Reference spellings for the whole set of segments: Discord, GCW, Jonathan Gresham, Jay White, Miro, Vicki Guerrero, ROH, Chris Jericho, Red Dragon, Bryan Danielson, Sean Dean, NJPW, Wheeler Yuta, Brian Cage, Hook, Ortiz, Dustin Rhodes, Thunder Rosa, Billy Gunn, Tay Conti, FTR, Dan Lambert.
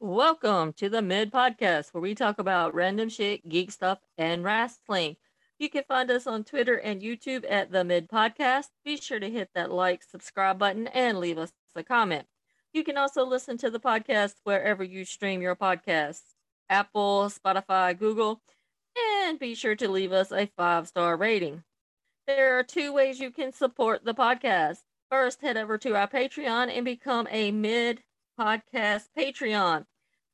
Welcome to the Mid Podcast, where we talk about random shit, geek stuff, and wrestling. You can find us on Twitter and YouTube at the Mid Podcast. Be sure to hit that like, subscribe button, and leave us a comment. You can also listen to the podcast wherever you stream your podcasts, Apple, Spotify, Google, and be sure to leave us a 5-star rating. There are two ways you can support the podcast. First, head over to our Patreon and become a Mid-Podcast Patreon.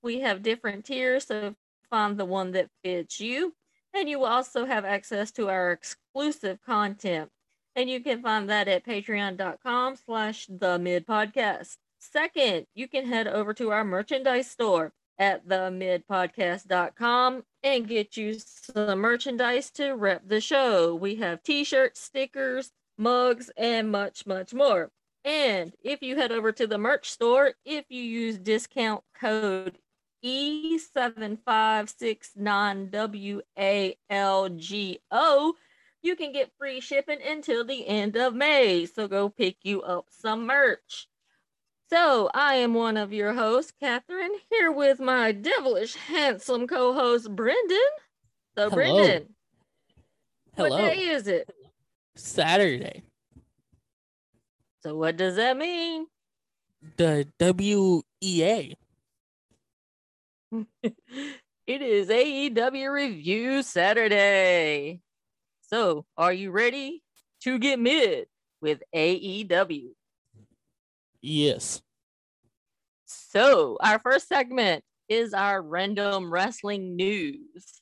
We have different tiers, so find the one that fits you. And you will also have access to our exclusive content. And you can find that at patreon.com/themidpodcast. Second, you can head over to our merchandise store at themidpodcast.com and get you some merchandise to rep the show. We have t-shirts, stickers, mugs, and much, much more. And if you head over to the merch store, if you use discount code E7569WALGO, you can get free shipping until the end of May. So go pick you up some merch. So I am one of your hosts, Catherine, here with my devilish handsome co-host, Brendan. So hello. Brendan, hello. What day is it? Saturday. So what does that mean? The WEA. It is AEW Review Saturday. So are you ready to get mid with AEW? Yes. So our first segment is our random wrestling news.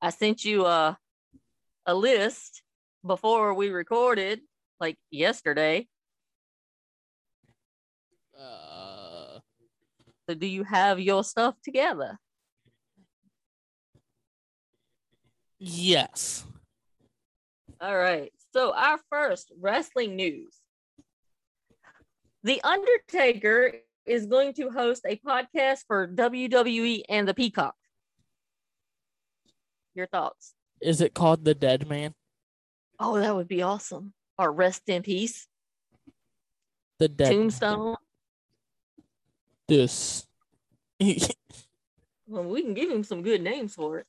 I sent you a list before we recorded, like yesterday. So do you have your stuff together? Yes. All right. So our first wrestling news. The Undertaker is going to host a podcast for WWE and the Peacock. Your thoughts? Is it called The Dead Man? Oh, that would be awesome. Or Rest in Peace. The Dead Tombstone. Man. This. Well, we can give him some good names for it.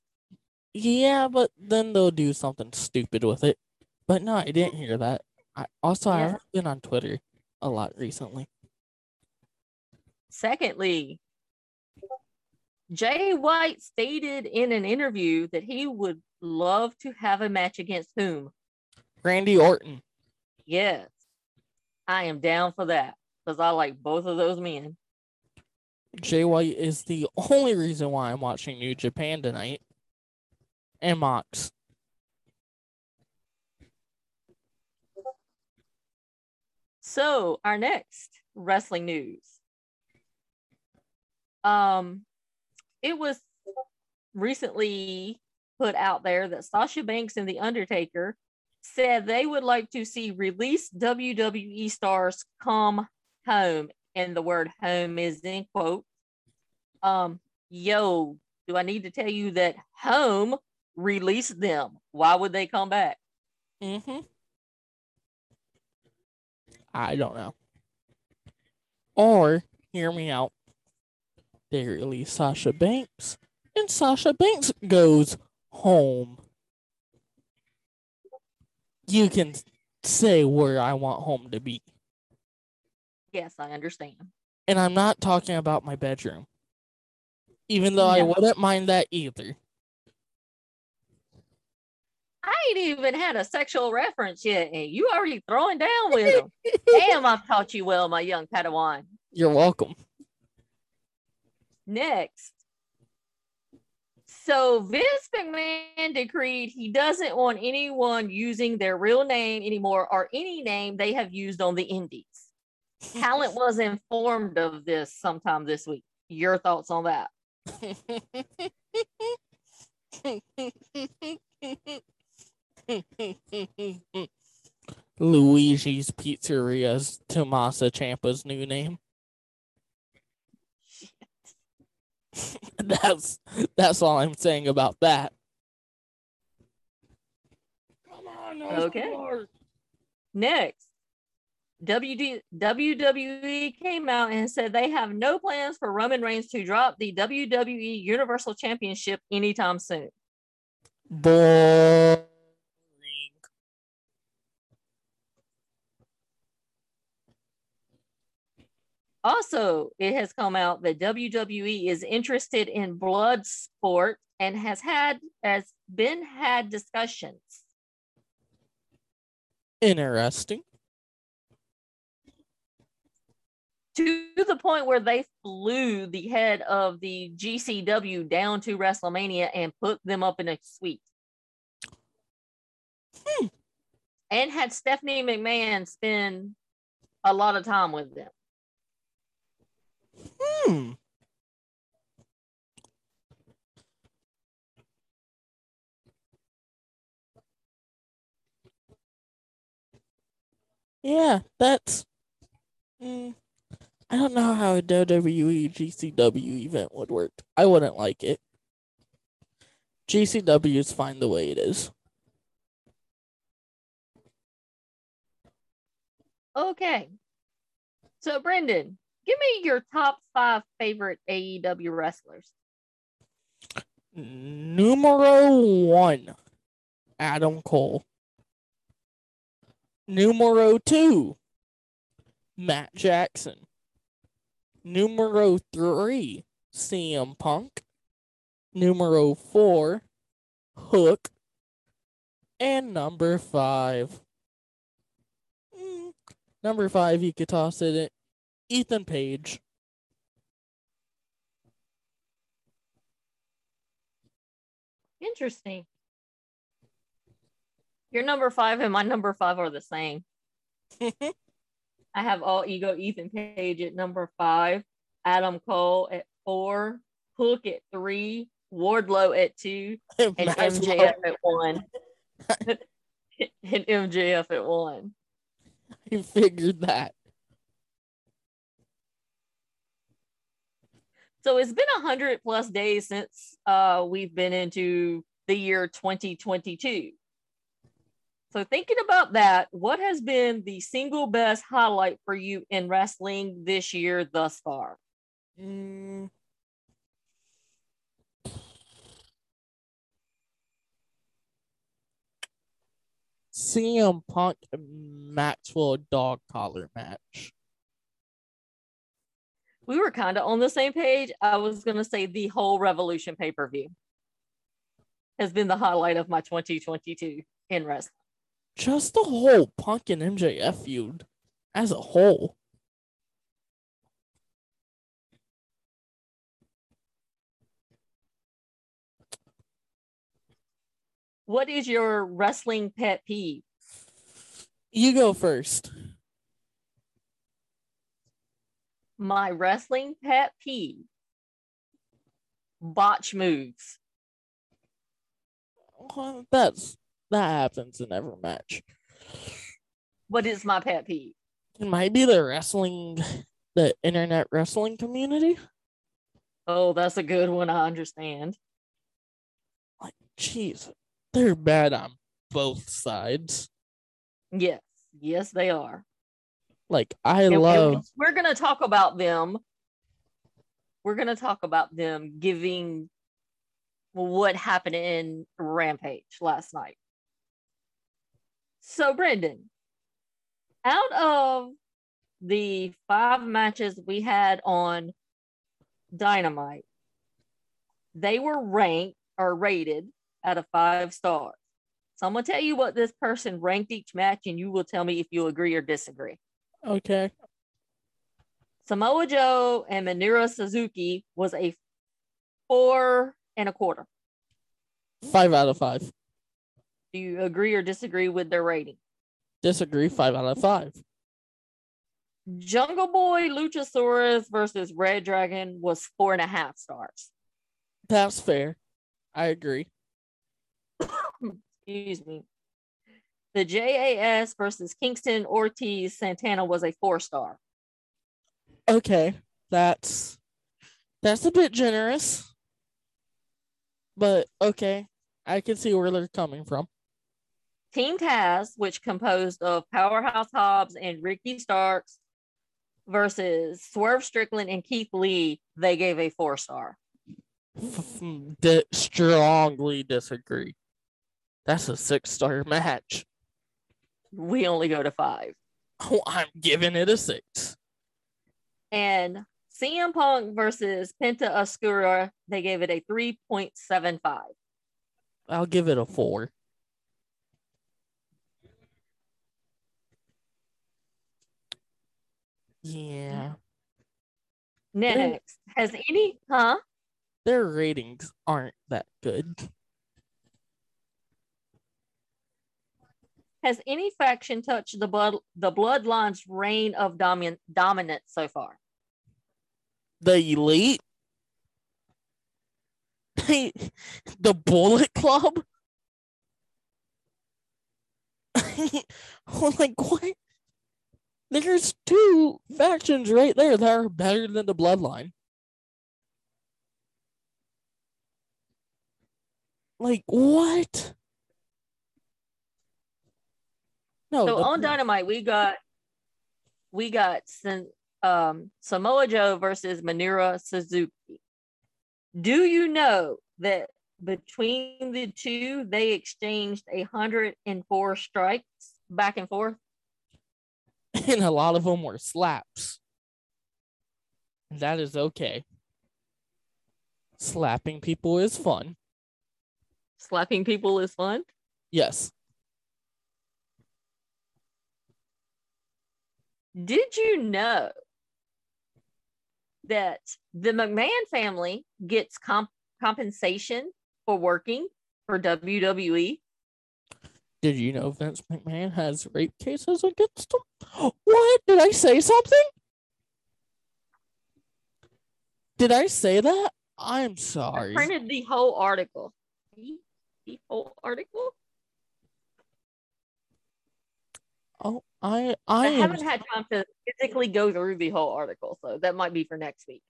Yeah, but then they'll do something stupid with it. But no, I didn't hear that. I haven't been on Twitter a lot recently. Secondly, Jay White stated in an interview that he would love to have a match against whom? Randy Orton. Yes. I am down for that because I like both of those men. Jay White is the only reason why I'm watching New Japan tonight. And Mox. So, our next wrestling news. It was recently put out there that Sasha Banks and The Undertaker said they would like to see released WWE stars come home. And the word home is in quote. Yo, do I need to tell you that home released them? Why would they come back? I don't know. Or, hear me out. They release Sasha Banks, and Sasha Banks goes home. You can say where I want home to be. Yes, I understand. And I'm not talking about my bedroom. Even though I wouldn't mind that either. I ain't even had a sexual reference yet, and you already throwing down with them. Damn, I've taught you well, my young Padawan. You're welcome. Next. So Vince McMahon decreed he doesn't want anyone using their real name anymore or any name they have used on the indies. Talent was informed of this sometime this week. Your thoughts on that? Luigi's Pizzeria's Tomasa Ciampa's new name. That's all I'm saying about that. Come on, no okay. More. Next. WWE came out and said they have no plans for Roman Reigns to drop the WWE Universal Championship anytime soon. Boring. Also, it has come out that WWE is interested in blood sport and has been had discussions. Interesting. To the point where they flew the head of the GCW down to WrestleMania and put them up in a suite. And had Stephanie McMahon spend a lot of time with them. Yeah, that's... I don't know how a WWE GCW event would work. I wouldn't like it. GCW's fine the way it is. Okay. So, Brendan, give me your top 5 favorite AEW wrestlers. Numero 1, Adam Cole. Numero 2, Matt Jackson. Numero 3, CM Punk. Numero 4, Hook. And number 5. Number 5, you could toss it in. Ethan Page. Interesting. Your number 5 and my number 5 are the same. I have all ego Ethan Page at number 5, Adam Cole at 4, Hook at 3, Wardlow at 2, and MJF at 1. You figured that. So it's been 100 plus days since we've been into the year 2022. So thinking about that, what has been the single best highlight for you in wrestling this year thus far? CM Punk Maxwell dog collar match. We were kind of on the same page. I was going to say the whole Revolution pay-per-view has been the highlight of my 2022 in wrestling. Just the whole Punk and MJF feud as a whole. What is your wrestling pet peeve? You go first. My wrestling pet peeve. Botch moves. Well, that happens in every match. What is my pet peeve? It might be the internet wrestling community. Oh, that's a good one. I understand. Like, jeez, they're bad on both sides. Yes, they are. Like, we're going to talk about them. We're going to talk about them giving what happened in Rampage last night. So, Brendan, out of the 5 matches we had on Dynamite, they were ranked or rated out of 5 stars. So I'm going to tell you what this person ranked each match, and you will tell me if you agree or disagree. Okay. Samoa Joe and Minoru Suzuki was a 4.25. 5 out of 5. Do you agree or disagree with their rating? Disagree, 5 out of 5. Jungle Boy Luchasaurus versus Red Dragon was 4.5 stars. That's fair. I agree. Excuse me. The JAS versus Kingston, Ortiz, Santana was a 4-star. Okay, that's a bit generous, but okay, I can see where they're coming from. Team Taz, which composed of Powerhouse Hobbs and Ricky Starks versus Swerve Strickland and Keith Lee, they gave a 4-star. Strongly disagree. That's a 6-star match. We only go to 5. Oh, I'm giving it a 6. And CM Punk versus Penta Oscura, they gave it a 3.75. I'll give it a 4. Yeah. Next. Has any... Huh? Their ratings aren't that good. Has any faction touched the Bloodline's reign of dominance so far? The Elite? The Bullet Club? Like, what? There's 2 factions right there that are better than the Bloodline. Like, what? No. So on Dynamite, we got Samoa Joe versus Minoru Suzuki. Do you know that between the two, they exchanged 104 strikes back and forth? And a lot of them were slaps. That is okay. Slapping people is fun. Slapping people is fun? Yes. Did you know that the McMahon family gets compensation for working for WWE? Did you know Vince McMahon has rape cases against him? What? Did I say something? Did I say that? I'm sorry. I printed the whole article. The whole article? Oh, I haven't had time to physically go through the whole article, so that might be for next week.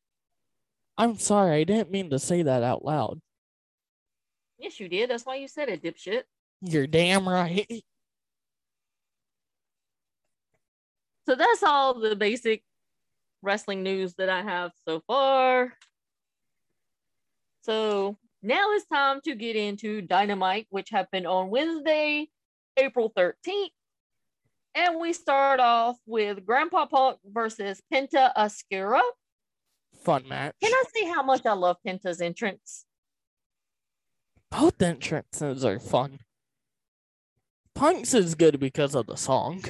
I'm sorry. I didn't mean to say that out loud. Yes, you did. That's why you said it, dipshit. You're damn right. So that's all the basic wrestling news that I have so far. So now it's time to get into Dynamite, which happened on Wednesday, April 13th. And we start off with Grandpa Punk versus Penta Oscura. Fun match. Can I say how much I love Penta's entrance? Both entrances are fun. Punk's is good because of the song.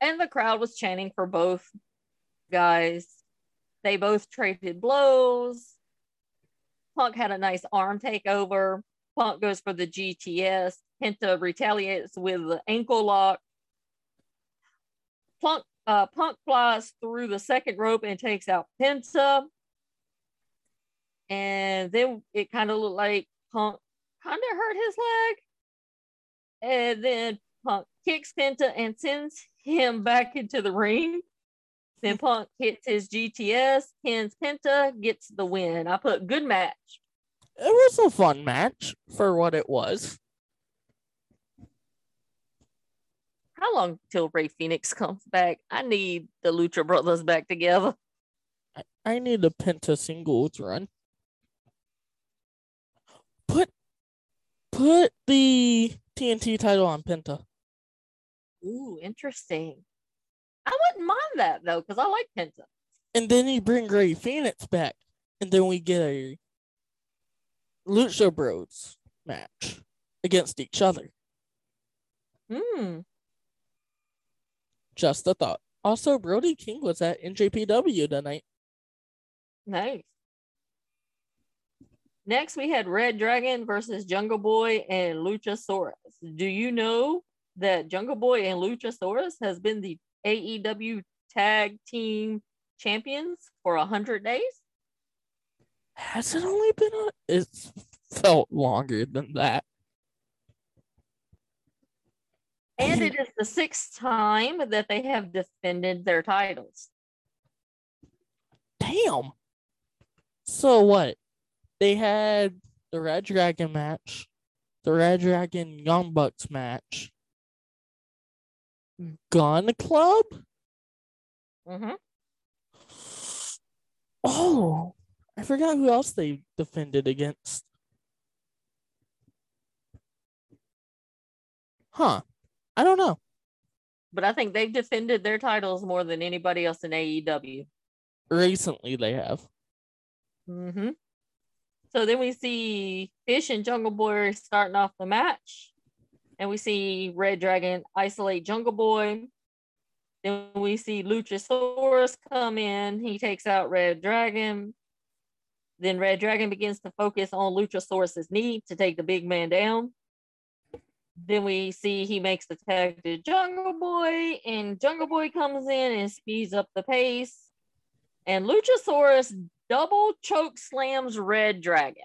And the crowd was chanting for both guys. They both traded blows. Punk had a nice arm takeover. Punk goes for the GTS. Penta retaliates with the ankle lock. Punk flies through the second rope and takes out Penta. And then it kind of looked like Punk kind of hurt his leg. And then Punk kicks Penta and sends him back into the ring. Then Punk hits his GTS, pins Penta, gets the win. I put good match. It was a fun match for what it was. How long till Ray Phoenix comes back? I need the Lucha Brothers back together. I need a Penta singles run. Put the TNT title on Penta. Ooh, interesting. I wouldn't mind that, though, because I like Penta. And then he bring Ray Phoenix back, and then we get a Lucha Bros match against each other. Hmm. Just a thought. Also, Brody King was at NJPW tonight. Nice. Next, we had Red Dragon versus Jungle Boy and Luchasaurus. Do you know that Jungle Boy and Luchasaurus has been the AEW tag team champions for 100 days? Has it only been it's felt longer than that. And it is the 6th time that they have defended their titles. Damn. So what? They had the Red Dragon match, the Red Dragon Young Bucks match, Gun Club? Mm-hmm. Oh, I forgot who else they defended against. Huh. I don't know. But I think they've defended their titles more than anybody else in AEW. Recently, they have. Mm-hmm. So then we see Fish and Jungle Boy starting off the match. And we see Red Dragon isolate Jungle Boy. Then we see Luchasaurus come in. He takes out Red Dragon. Then Red Dragon begins to focus on Luchasaurus' knee to take the big man down. Then we see he makes the tag to Jungle Boy, and Jungle Boy comes in and speeds up the pace. And Luchasaurus double choke slams Red Dragon.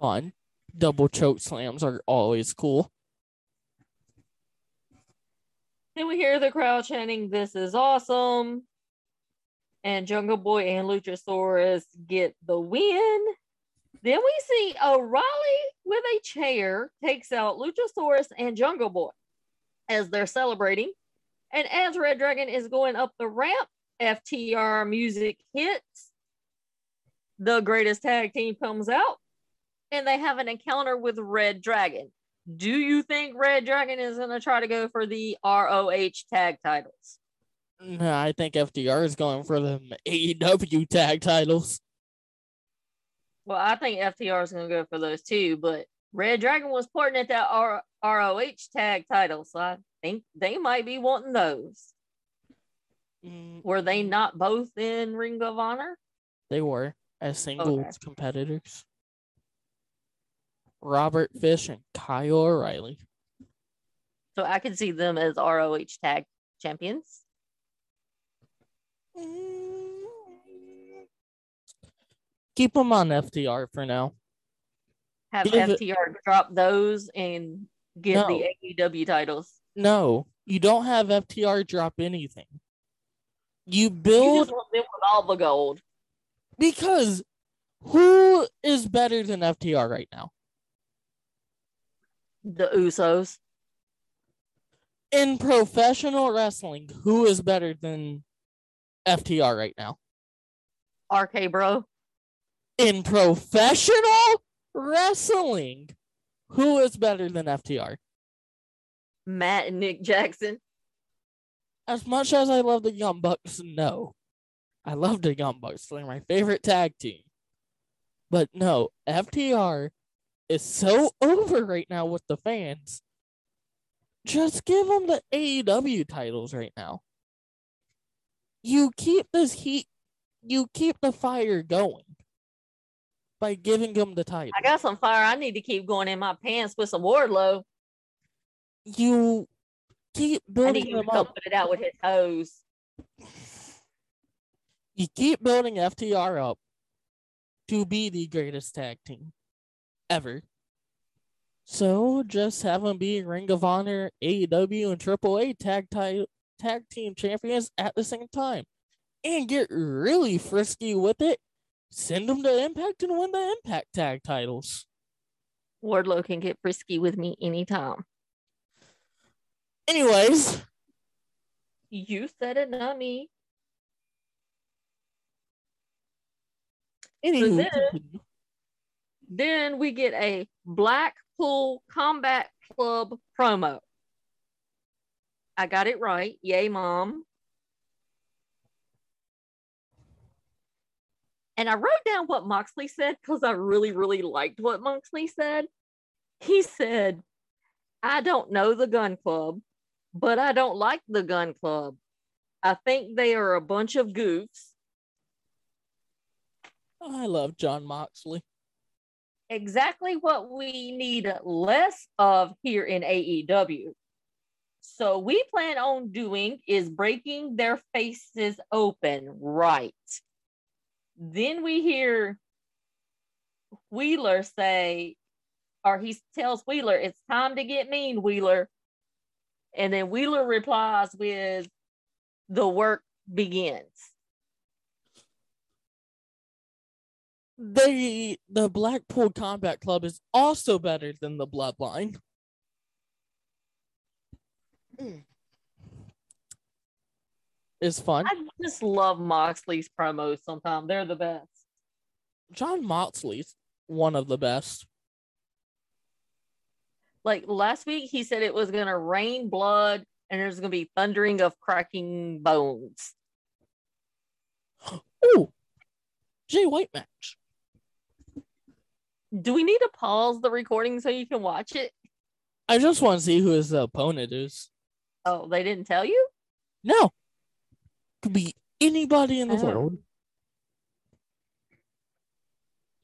Fun. Double choke slams are always cool. Then we hear the crowd chanting, "This is awesome." And Jungle Boy and Luchasaurus get the win. Then we see O'Reilly with a chair takes out Luchasaurus and Jungle Boy as they're celebrating. And as Red Dragon is going up the ramp, FTR music hits. The Greatest Tag Team comes out, and they have an encounter with Red Dragon. Do you think Red Dragon is going to try to go for the ROH tag titles? No, I think FTR is going for the AEW tag titles. Well, I think FTR is going to go for those too, but Red Dragon was porting at that ROH tag title, so I think they might be wanting those. Were they not both in Ring of Honor? They were, as singles competitors. Robert Fish and Kyle O'Reilly. So I can see them as ROH tag champions. Keep them on FTR for now. Have FTR drop those and give the AEW titles. No, you don't have FTR drop anything. You build. You just want them with all the gold. Because who is better than FTR right now? The Usos. In professional wrestling, who is better than FTR right now? RK Bro. In professional wrestling, who is better than FTR? Matt and Nick Jackson. As much as I love the Young Bucks, no. I love the Young Bucks. They're my favorite tag team. But no, FTR is so over right now with the fans. Just give them the AEW titles right now. You keep this heat. You keep the fire going by giving them the title. I got some fire. I need to keep going in my pants with some Wardlow. You keep building him up. Put it out with his hose. You keep building FTR up to be the greatest tag team ever. So just have them be Ring of Honor, AEW, and AAA tag team champions at the same time. And get really frisky with it. Send them to Impact and win the Impact tag titles. Wardlow can get frisky with me anytime. Anyways. You said it, not me. So then we get a Blackpool Combat Club promo. I got it right. Yay, Mom. And I wrote down what Moxley said because I really, really liked what Moxley said. He said, "I don't know the Gun Club, but I don't like the Gun Club. I think they are a bunch of goofs." I love John Moxley. Exactly what we need less of here in AEW. So we plan on doing is breaking their faces open, right? Then we hear Wheeler say, or he tells Wheeler, "It's time to get mean, Wheeler." And then Wheeler replies with, "The work begins." the Blackpool Combat Club is also better than the Bloodline. It's fun. I just love Moxley's promos sometimes. They're the best. John Moxley's one of the best. Like last week, he said it was going to rain blood and there's going to be thundering of cracking bones. Ooh, Jay White match. Do we need to pause the recording so you can watch it? I just want to see who his opponent is. Oh, they didn't tell you? No. Could be anybody in the world.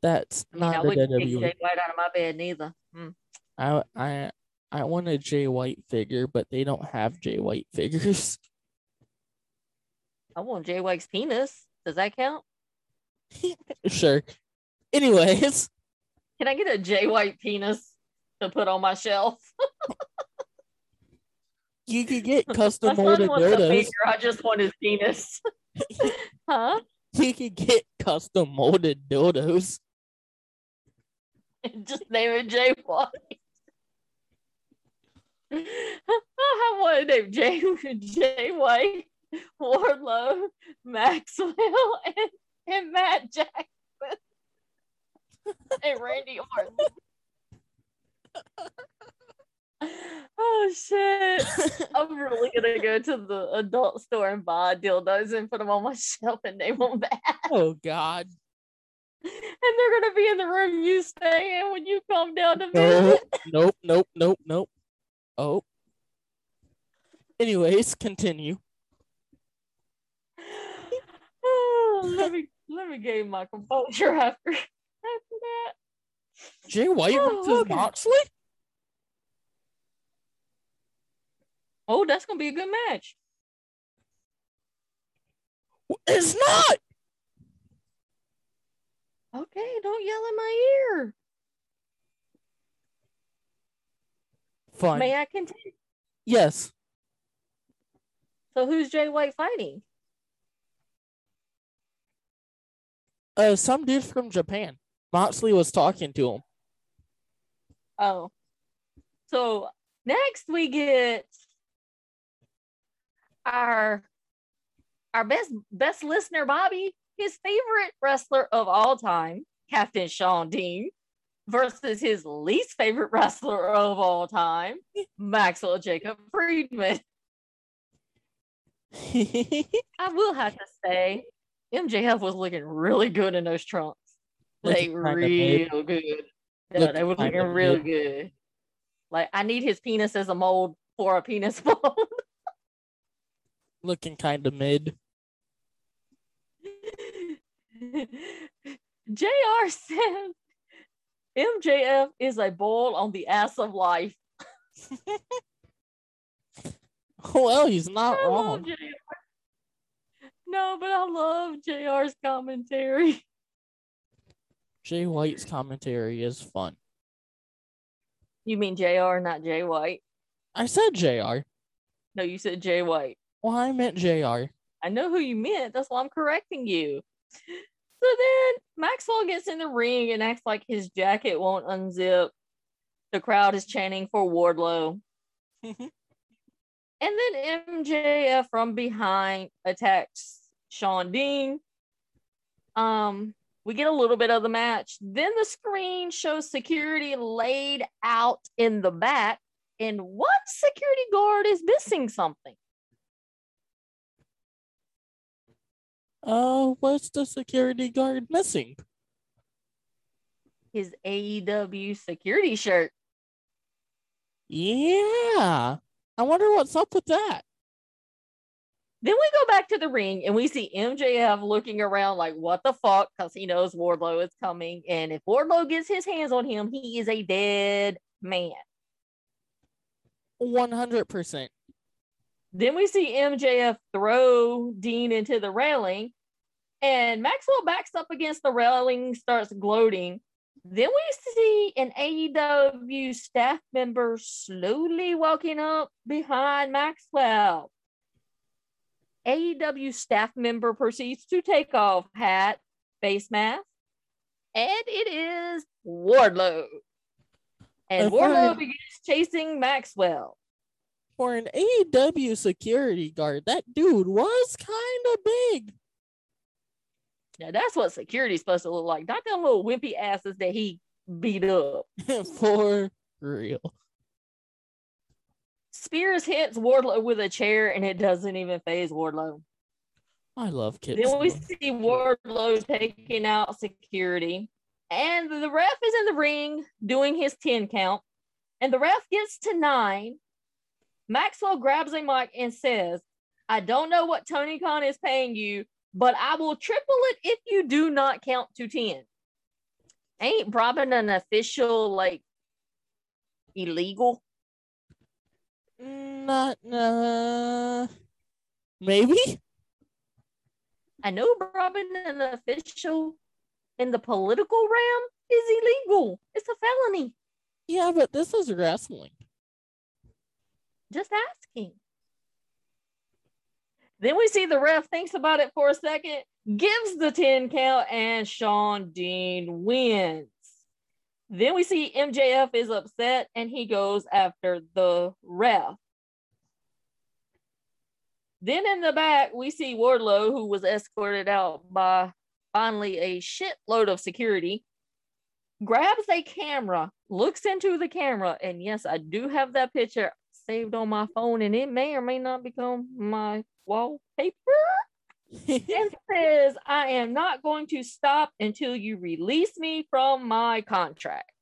That's not the WWE. I wouldn't take Jay White out of my bed neither. I want a Jay White figure, but they don't have Jay White figures. I want Jay White's penis. Does that count? Sure. Anyways. Can I get a Jay White penis to put on my shelf? You could get custom ordered dildos. I just want his penis. Huh? You could get custom molded dildos. Just name it Jay White. I want to name Jay White, Wardlow, Maxwell, and Matt Jackson. And Randy Orton. Oh shit. I'm really gonna go to the adult store and buy dildos and put them on my shelf and name them that. Oh god. And they're gonna be in the room you stay in when you come down to visit. Nope. Oh. Anyways, continue. Oh, let me gain my composure after that. Jay White versus Moxley? Oh, that's going to be a good match. It's not! Okay, don't yell in my ear. Fine. May I continue? Yes. So who's Jay White fighting? Some dude from Japan. Moxley was talking to him. Oh. So next we get... Our best listener, Bobby, his favorite wrestler of all time, Captain Sean Dean, versus his least favorite wrestler of all time, Maxwell Jacob Friedman. I will have to say, MJF was looking really good in those trunks. They real good. Yeah, they were looking real good. Like, I need his penis as a mold for a penis mold. Looking kind of mid. JR says MJF is a ball on the ass of life. Well, he's not wrong. No, but I love JR's commentary. Jay White's commentary is fun. You mean JR, not Jay White? I said JR. No, you said Jay White. Well, I meant JR. I know who you meant. That's why I'm correcting you. So then Maxwell gets in the ring and acts like his jacket won't unzip. The crowd is chanting for Wardlow. And then MJF from behind attacks Sean Dean. We get a little bit of the match. Then the screen shows security laid out in the back. And one security guard is missing something. Oh, what's the security guard missing? His AEW security shirt. Yeah. I wonder what's up with that. Then we go back to the ring and we see MJF looking around like, what the fuck? Because he knows Wardlow is coming. And if Wardlow gets his hands on him, he is a dead man. 100%. Then we see MJF throw Dean into the railing, and Maxwell backs up against the railing, starts gloating. Then we see an AEW staff member slowly walking up behind Maxwell. AEW staff member proceeds to take off hat, face mask, and it is Wardlow. And Wardlow begins chasing Maxwell. For an AEW security guard, that dude was kind of big. Now, that's what security's supposed to look like. Not them little wimpy asses that he beat up. For real. Spears hits Wardlow with a chair, and it doesn't even faze Wardlow. I love kids. Then we see Wardlow taking out security, and the ref is in the ring doing his 10 count, and the ref gets to 9. Maxwell grabs a mic and says, "I don't know what Tony Khan is paying you, but I will triple it if you do not count to 10. Ain't robbing an official, like, illegal? Not, maybe? I know robbing an official in the political realm is illegal. It's a felony. Yeah, but this is wrestling. Just asking." Then we see the ref thinks about it for a second, gives the 10 count, and Sean Dean wins. Then we see MJF is upset, and he goes after the ref. Then in the back, we see Wardlow, who was escorted out by finally a shitload of security, grabs a camera, looks into the camera, and yes, I do have that picture saved on my phone, and it may or may not become my wallpaper, and says, "I am not going to stop until you release me from my contract."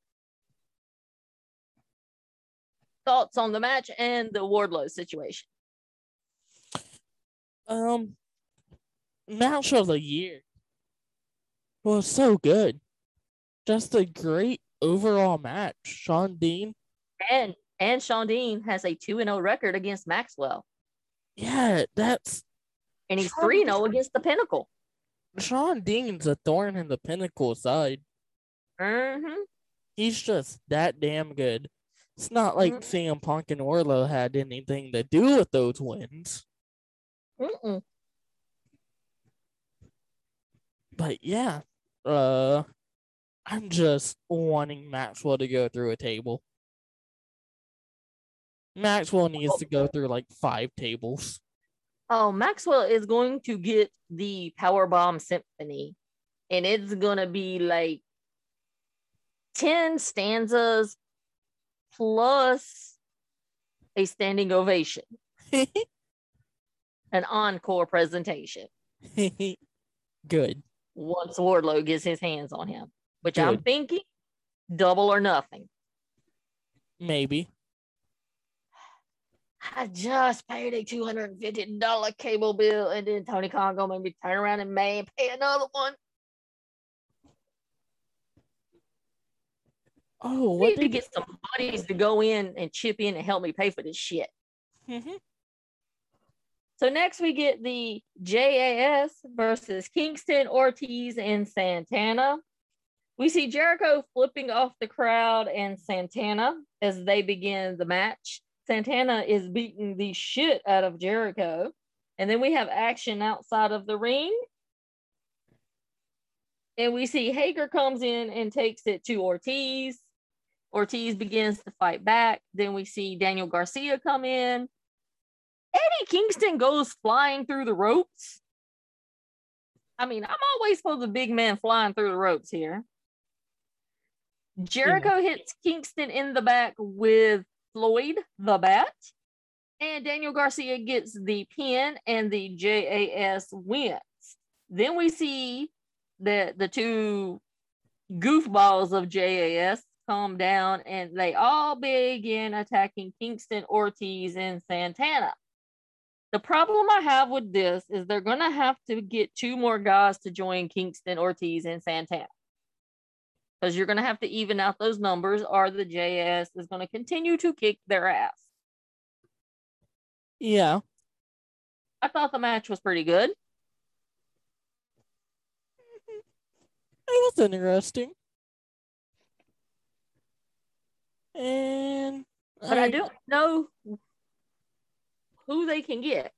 Thoughts on the match and the Wardlow situation? Match of the year. Well, so good. Just a great overall match. Sean Dean. And Sean Dean has a 2-0 record against Maxwell. Yeah, that's... And he's 3-0 against the Pinnacle. Sean Dean's a thorn in the Pinnacle side. Mm-hmm. He's just that damn good. It's not like CM Punk and Orlo had anything to do with those wins. Mm-mm. But yeah, I'm just wanting Maxwell to go through a table. Maxwell needs to go through like 5 tables. Oh, Maxwell is going to get the Powerbomb Symphony, and it's going to be like 10 stanzas plus a standing ovation. An encore presentation. Good. Once Wardlow gets his hands on him, which I'm thinking Double or Nothing. Maybe. I just paid a $250 cable bill, and then Tony Khan gonna make me turn around in May and pay another one. Oh, what I need to get some buddies to go in and chip in and help me pay for this shit. Mm-hmm. So next we get the JAS versus Kingston, Ortiz, and Santana. We see Jericho flipping off the crowd and Santana as they begin the match. Santana is beating the shit out of Jericho. And then we have action outside of the ring. And we see Hager comes in and takes it to Ortiz. Ortiz begins to fight back. Then we see Daniel Garcia come in. Eddie Kingston goes flying through the ropes. I mean, I'm always for the big man flying through the ropes here. Jericho hits Kingston in the back with Floyd the Bat, and Daniel Garcia gets the pin, and the JAS wins. Then we see that the two goofballs of JAS come down, and they all begin attacking Kingston, Ortiz, and Santana. The problem I have with this is they're going to have to get 2 more guys to join Kingston, Ortiz, and Santana. Because you're going to have to even out those numbers, or the JS is going to continue to kick their ass. Yeah. I thought the match was pretty good. It was interesting. But I don't know who they can get.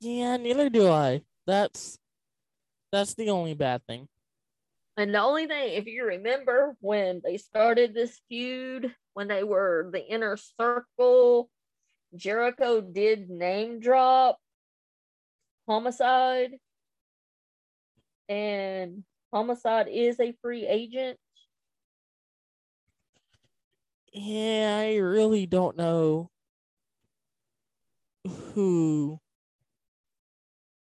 Yeah, neither do I. That's That's the only bad thing. And the only thing, if you remember when they started this feud, when they were the Inner Circle, Jericho did name drop Homicide, and Homicide is a free agent. Yeah, I really don't know who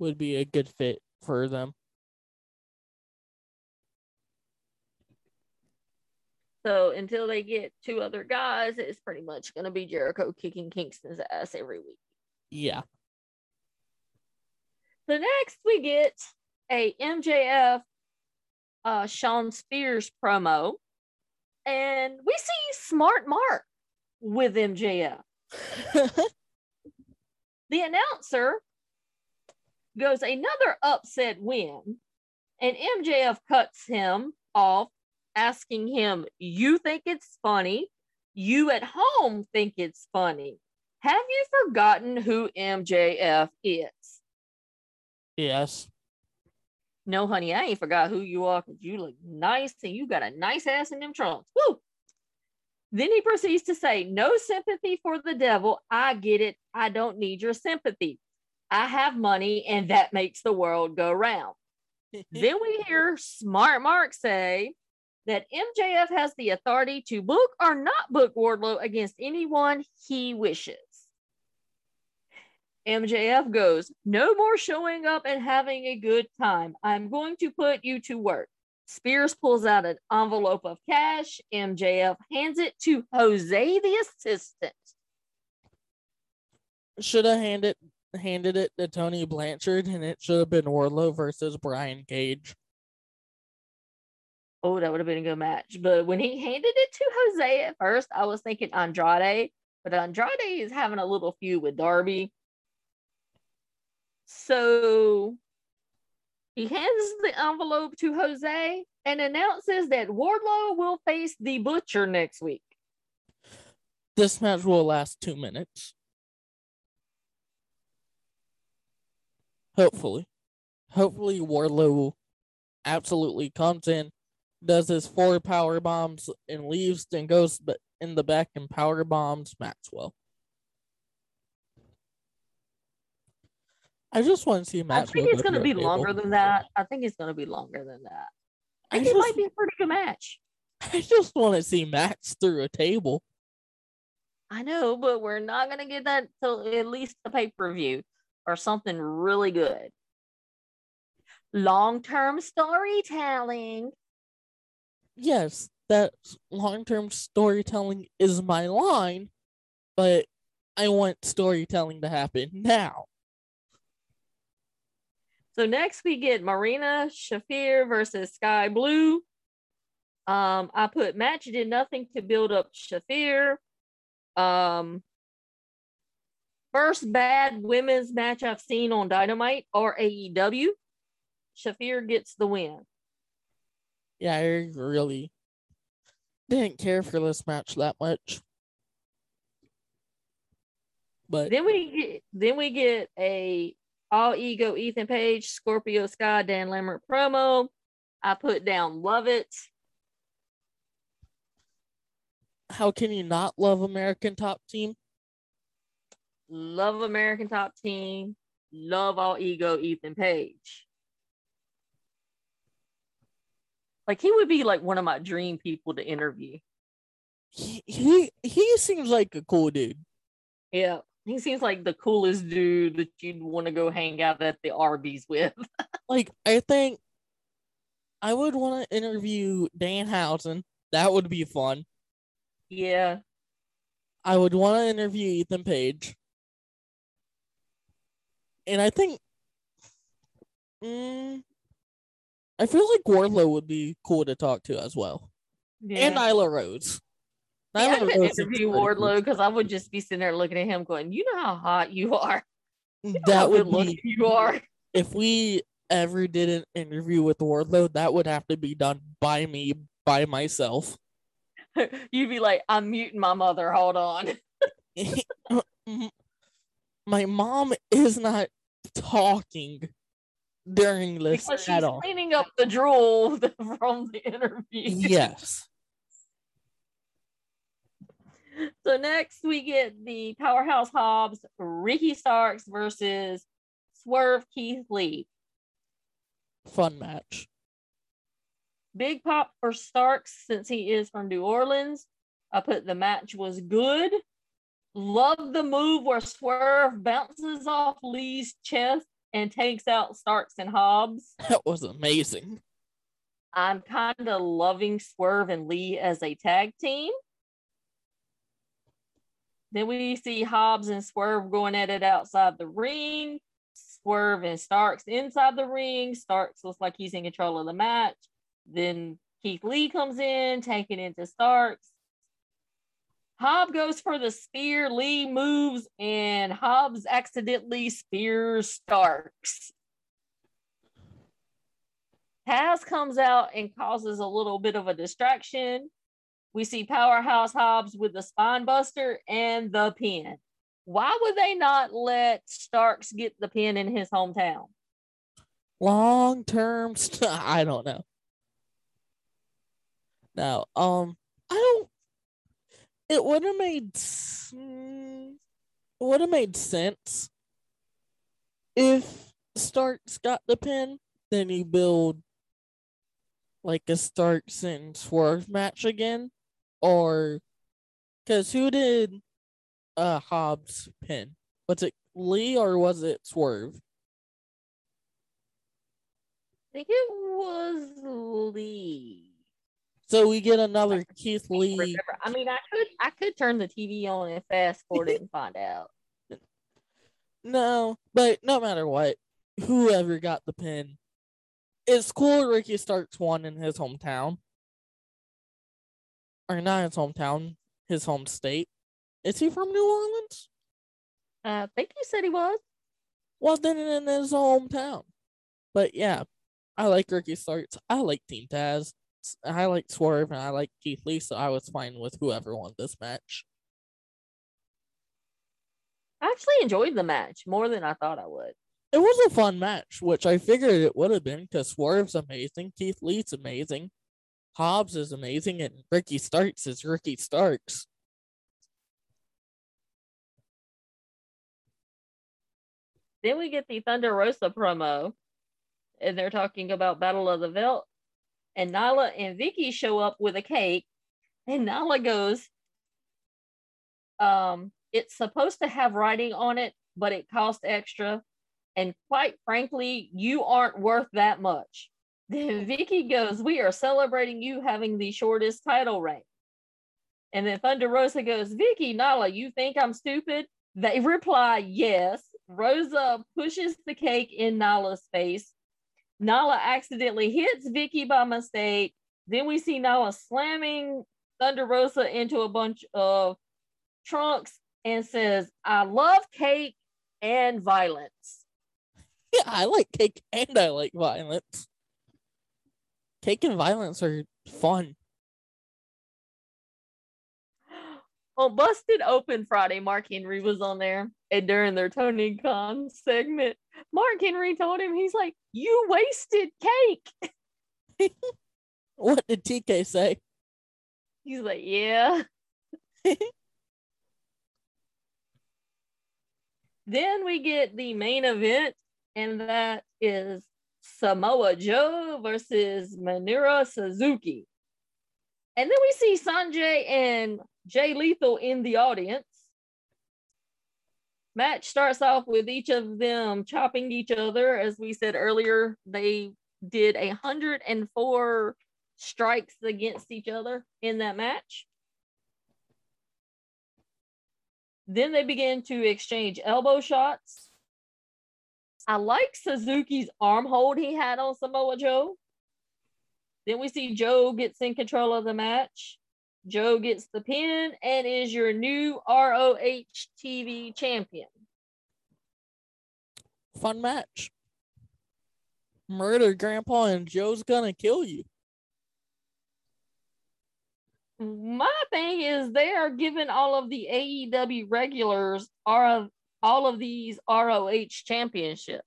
would be a good fit for them. So until they get two other guys, it's pretty much going to be Jericho kicking Kingston's ass every week. Yeah. So next we get a MJF Sean Spears promo. And we see Smart Mark with MJF. The announcer goes another upset win. And MJF cuts him off, asking him, "You think it's funny? You at home think it's funny. Have you forgotten who MJF is?" Yes. "No, honey, I ain't forgot who you are because you look nice and you got a nice ass in them trunks." Woo! Then he proceeds to say, "No sympathy for the devil. I get it. I don't need your sympathy. I have money and that makes the world go round." Then we hear Smart Mark say that MJF has the authority to book or not book Wardlow against anyone he wishes. MJF goes, "No more showing up and having a good time. I'm going to put you to work." Spears pulls out an envelope of cash. MJF hands it to Jose, the assistant. Should have handed it to Tony Blanchard, and it should have been Wardlow versus Brian Cage. Oh, that would have been a good match. But when he handed it to Jose at first, I was thinking Andrade. But Andrade is having a little feud with Darby. So he hands the envelope to Jose and announces that Wardlow will face the Butcher next week. This match will last 2 minutes. Hopefully. Hopefully Wardlow absolutely comes in, does his 4 power bombs and leaves, then goes in the back and power bombs Maxwell. I just want to see Maxwell. I think it's going to be longer than that. I think it might be a pretty good match. I just want to see Max through a table. I know, but we're not going to get that till at least the pay-per-view or something really good. Long-term storytelling. Yes, that long-term storytelling is my line, but I want storytelling to happen now. So next we get Marina Shafir versus Sky Blue. I put match did nothing to build up Shafir. First bad women's match I've seen on Dynamite or AEW. Shafir gets the win. Yeah, I really didn't care for this match that much. But then we get a All Ego Ethan Page, Scorpio Sky, Dan Lambert promo. I put down love it. How can you not love American Top Team? Love American Top Team. Love All Ego Ethan Page. Like, he would be, like, one of my dream people to interview. He seems like a cool dude. Yeah, he seems like the coolest dude that you'd want to go hang out at the Arby's with. Like, I think I would want to interview Danhausen. That would be fun. Yeah. I would want to interview Ethan Page. And I think... I feel like Wardlow would be cool to talk to as well. Yeah. And Nyla Rose. Yeah, I would interview Wardlow because I would just be sitting there looking at him going, "You know how hot you are. You know that would look you are." If we ever did an interview with Wardlow, that would have to be done by me, by myself. You'd be like, "I'm muting my mother. Hold on." My mom is not talking. duringless because she's at all. Cleaning up the drool from the interview. Yes. So next we get the Powerhouse Hobbs, Ricky Starks versus Swerve Keith Lee. Fun match. Big pop for Starks since he is from New Orleans. I put the match was good. Love the move where Swerve bounces off Lee's chest and takes out Starks and Hobbs. That was amazing. I'm kind of loving Swerve and Lee as a tag team. Then we see Hobbs and Swerve going at it outside the ring. Swerve and Starks inside the ring. Starks looks like he's in control of the match. Then Keith Lee comes in, taking into Starks. Hobbs goes for the spear. Lee moves, and Hobbs accidentally spears Starks. Taz comes out and causes a little bit of a distraction. We see Powerhouse Hobbs with the spine buster and the pin. Why would they not let Starks get the pin in his hometown? Long-term stuff. I don't know. No, it would have made sense if Starks got the pin, then you build like a Starks and Swerve match again. Or, because who did Hobbs pin? Was it Lee or was it Swerve? I think it was Lee. So we get another Keith Lee. Remember. I mean, I could turn the TV on and fast forward it and find out. No, but no matter what, whoever got the pin, it's cool Ricky Starks won in his hometown. Or not his hometown, his home state. Is he from New Orleans? I think he said he was. Well, then in his hometown. But yeah, I like Ricky Starks. I like Team Taz. I like Swerve and I like Keith Lee, so I was fine with whoever won this match. I actually enjoyed the match more than I thought I would. It was a fun match, which I figured it would have been because Swerve's amazing, Keith Lee's amazing, Hobbs is amazing, and Ricky Starks is Ricky Starks. Then we get the Thunder Rosa promo, and they're talking about Battle of the Belt. And Nyla and Vicky show up with a cake. And Nyla goes, it's supposed to have writing on it, but it costs extra. And quite frankly, you aren't worth that much. Then Vicky goes, we are celebrating you having the shortest title reign. And then Thunder Rosa goes, Vicky, Nyla, you think I'm stupid? They reply, yes. Rosa pushes the cake in Nyla's face. Nyla accidentally hits Vicky by mistake. Then we see Nyla slamming Thunder Rosa into a bunch of trunks and says, I love cake and violence. Yeah, I like cake and I like violence. Cake and violence are fun. On Busted Open Friday, Mark Henry was on there, and during their Tony Khan segment, Mark Henry told him, he's like, you wasted cake. What did TK say? He's like, yeah. Then we get the main event, and that is Samoa Joe versus Minoru Suzuki. And then we see Sanjay and Jay Lethal in the audience. Match starts off with each of them chopping each other. As we said earlier, they did 104 strikes against each other in that match. Then they begin to exchange elbow shots. I like Suzuki's arm hold he had on Samoa Joe. Then we see Joe gets in control of the match. Joe gets the pin and is your new ROH TV champion. Fun match. Murder Grandpa and Joe's gonna kill you. My thing is they are giving all of the AEW regulars all of these ROH championships.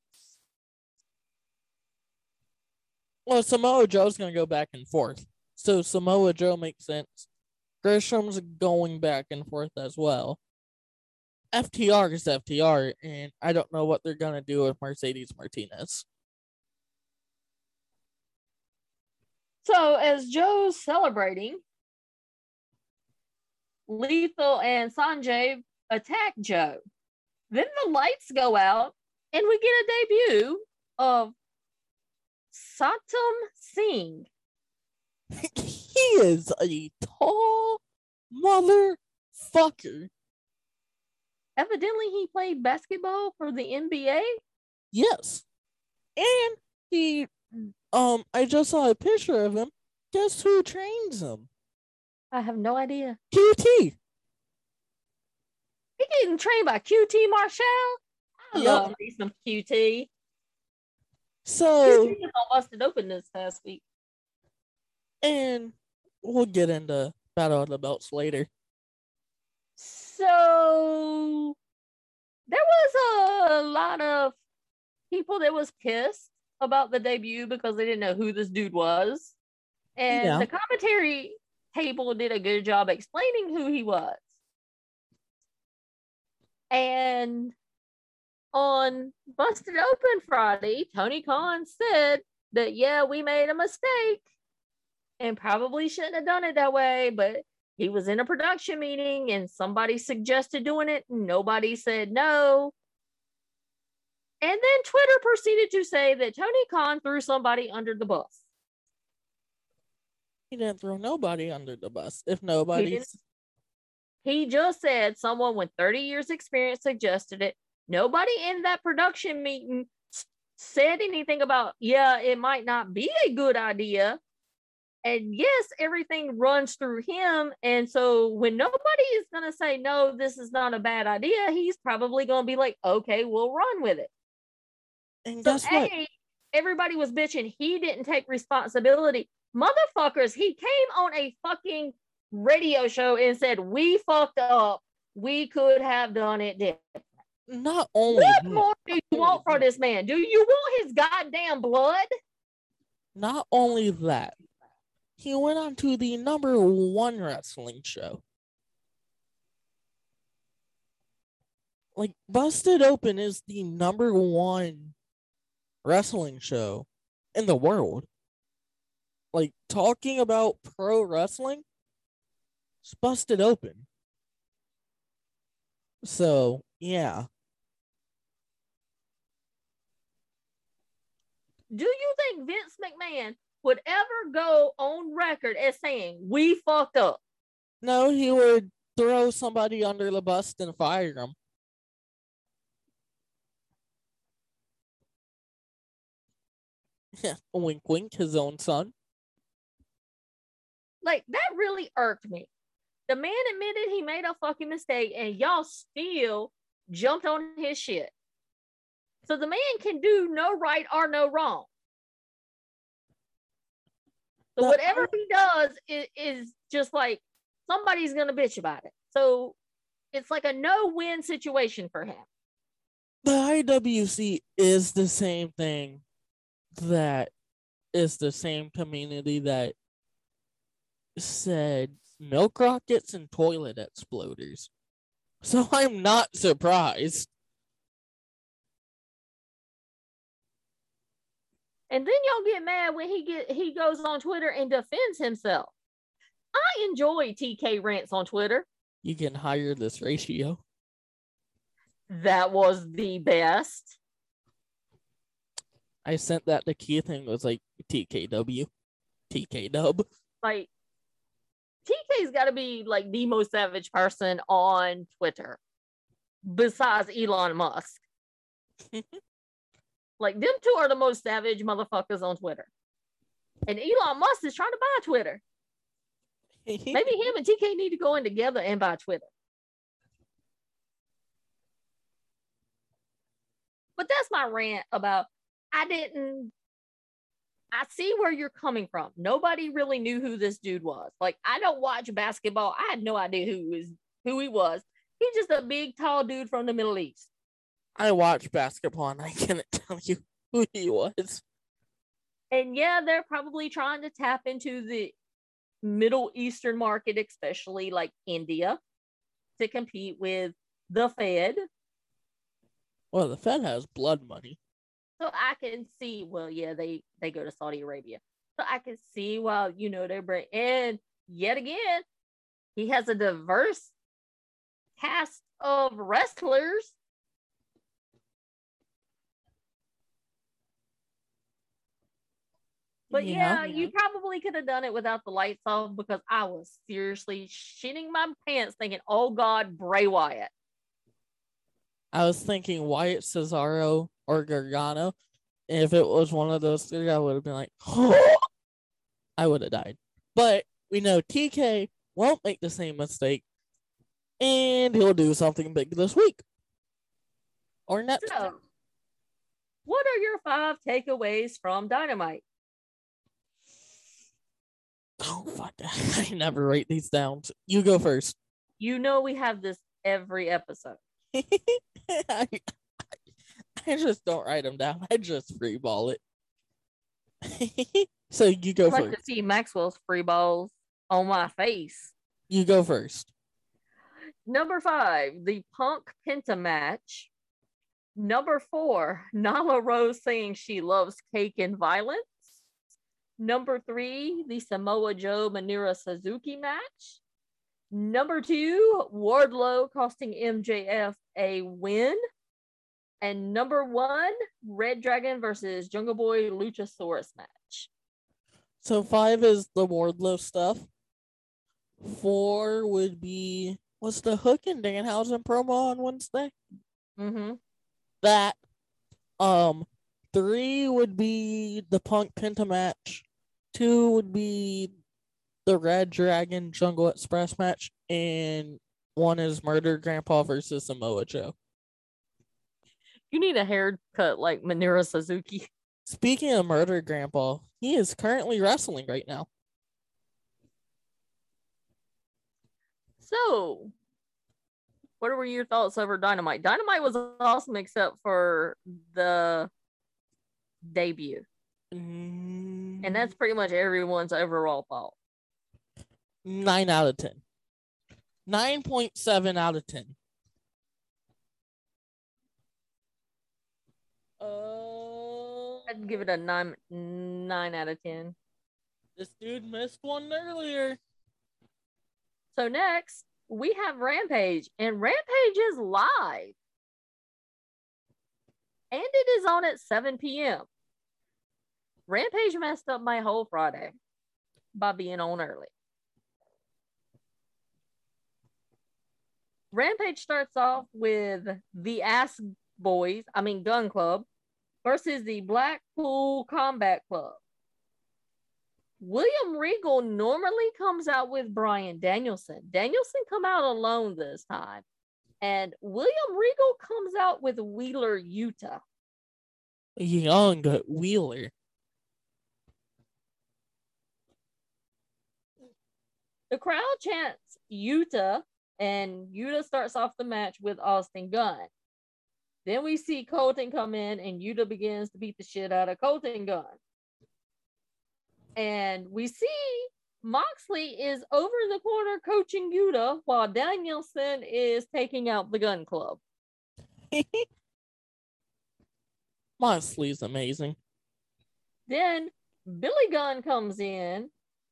Well, Samoa Joe's going to go back and forth. So Samoa Joe makes sense. Grisham's going back and forth as well. FTR is FTR, and I don't know what they're going to do with Mercedes Martinez. So as Joe's celebrating, Lethal and Sanjay attack Joe. Then the lights go out, and we get a debut of Satam Singh. He is a tall motherfucker. Evidently, he played basketball for the NBA. Yes. And he, I just saw a picture of him. Guess who trains him? I have no idea. QT. He getting trained by QT Marshall? I love me some QT. So, QT busted open this past week. And we'll get into Battle of the Belts later. So, there was a lot of people that was pissed about the debut because they didn't know who this dude was. And the commentary table did a good job explaining who he was. And on Busted Open Friday, Tony Khan said that, yeah, we made a mistake and probably shouldn't have done it that way, but he was in a production meeting and somebody suggested doing it. Nobody said no. And then Twitter proceeded to say that Tony Khan threw somebody under the bus. He didn't throw nobody under the bus. If nobody... He just said someone with 30 years experience suggested it. Nobody in that production meeting said anything about, yeah, it might not be a good idea. And yes, everything runs through him. And so when nobody is going to say, no, this is not a bad idea, he's probably going to be like, okay, we'll run with it. And so, guess what? Everybody was bitching. He didn't take responsibility. Motherfuckers, he came on a fucking radio show and said, we fucked up. We could have done it different. Not only what more do you want from this man? Do you want his goddamn blood? Not only that, he went on to the #1 wrestling show. Like, Busted Open is the #1 wrestling show in the world. Like, talking about pro wrestling, it's Busted Open. So, yeah. Do you think Vince McMahon would ever go on record as saying, we fucked up? No, he would throw somebody under the bus and fire him. Wink, wink, his own son. Like, that really irked me. The man admitted he made a fucking mistake, and y'all still jumped on his shit. So the man can do no right or no wrong. So whatever he does is just like, somebody's going to bitch about it. So it's like a no-win situation for him. The IWC is the same thing that is the same community that said milk rockets and toilet exploders. So I'm not surprised. And then y'all get mad when he goes on Twitter and defends himself. I enjoy TK rants on Twitter. You can hire this ratio. That was the best. I sent that to Keith and was like, TKW. TKW. Like, TK's got to be like the most savage person on Twitter besides Elon Musk. Like, them two are the most savage motherfuckers on Twitter. And Elon Musk is trying to buy Twitter. Maybe him and TK need to go in together and buy Twitter. But that's my rant about, I see where you're coming from. Nobody really knew who this dude was. Like, I don't watch basketball. I had no idea who he was. He's just a big, tall dude from the Middle East. I watch basketball and I can't tell you who he was. And yeah, they're probably trying to tap into the Middle Eastern market, especially like India, to compete with the Fed. Well, the Fed has blood money. So I can see, well, yeah, they go to Saudi Arabia. So I can see while, you know, they bring in, yet again, he has a diverse cast of wrestlers. But yeah, you probably could have done it without the lights on, because I was seriously shitting my pants thinking, oh God, Bray Wyatt. I was thinking Wyatt, Cesaro, or Gargano. If it was one of those three, I would have been like, oh! I would have died. But we know TK won't make the same mistake, and he'll do something big this week. Or next. So, what are your 5 takeaways from Dynamite? Oh, fuck. I never write these down. You go first. You know we have this every episode. I just don't write them down. I just freeball it. So you go first. I'd like to see Maxwell's free balls on my face. You go first. Number 5, the Punk Penta match. Number 4, Nyla Rose saying she loves cake and violence. Number 3, the Samoa Joe Minoru Suzuki match. Number 2, Wardlow costing MJF a win. And number 1, Red Dragon versus Jungle Boy Luchasaurus match. So 5 is the Wardlow stuff. 4 would be, what's the Hook and Danhausen promo on Wednesday? Mm-hmm. That. 3 would be the Punk Penta match. 2 would be the Red Dragon Jungle Express match. And 1 is Murder Grandpa versus Samoa Joe. You need a haircut like Minoru Suzuki. Speaking of Murder Grandpa, he is currently wrestling right now. So, what were your thoughts over Dynamite? Dynamite was awesome except for the debut. And that's pretty much everyone's overall fault. 9 out of 10. 9.7 out of 10. I'd give it a 9 out of 10. This dude missed one earlier. So next, we have Rampage, and Rampage is live. And it is on at 7 p.m. Rampage messed up my whole Friday by being on early. Rampage starts off with the Ass Boys, Gun Club, versus the Blackpool Combat Club. William Regal normally comes out with Bryan Danielson. Danielson come out alone this time. And William Regal comes out with Wheeler Yuta. Young Wheeler. The crowd chants Yuta, and Yuta starts off the match with Austin Gunn. Then we see Colton come in, and Yuta begins to beat the shit out of Colton Gunn. And we see Moxley is over in the corner coaching Yuta while Danielson is taking out the Gun Club. Moxley's amazing. Then Billy Gunn comes in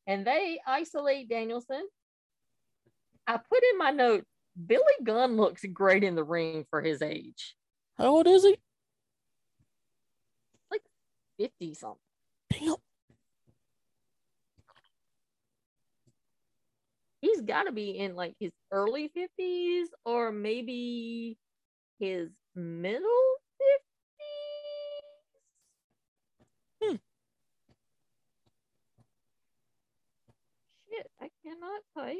and they isolate Danielson. I put in my note, Billy Gunn looks great in the ring for his age. How old is he? Like 50-something. Damn. He's got to be in like his early 50s or maybe his middle 50s. Shit, I cannot type.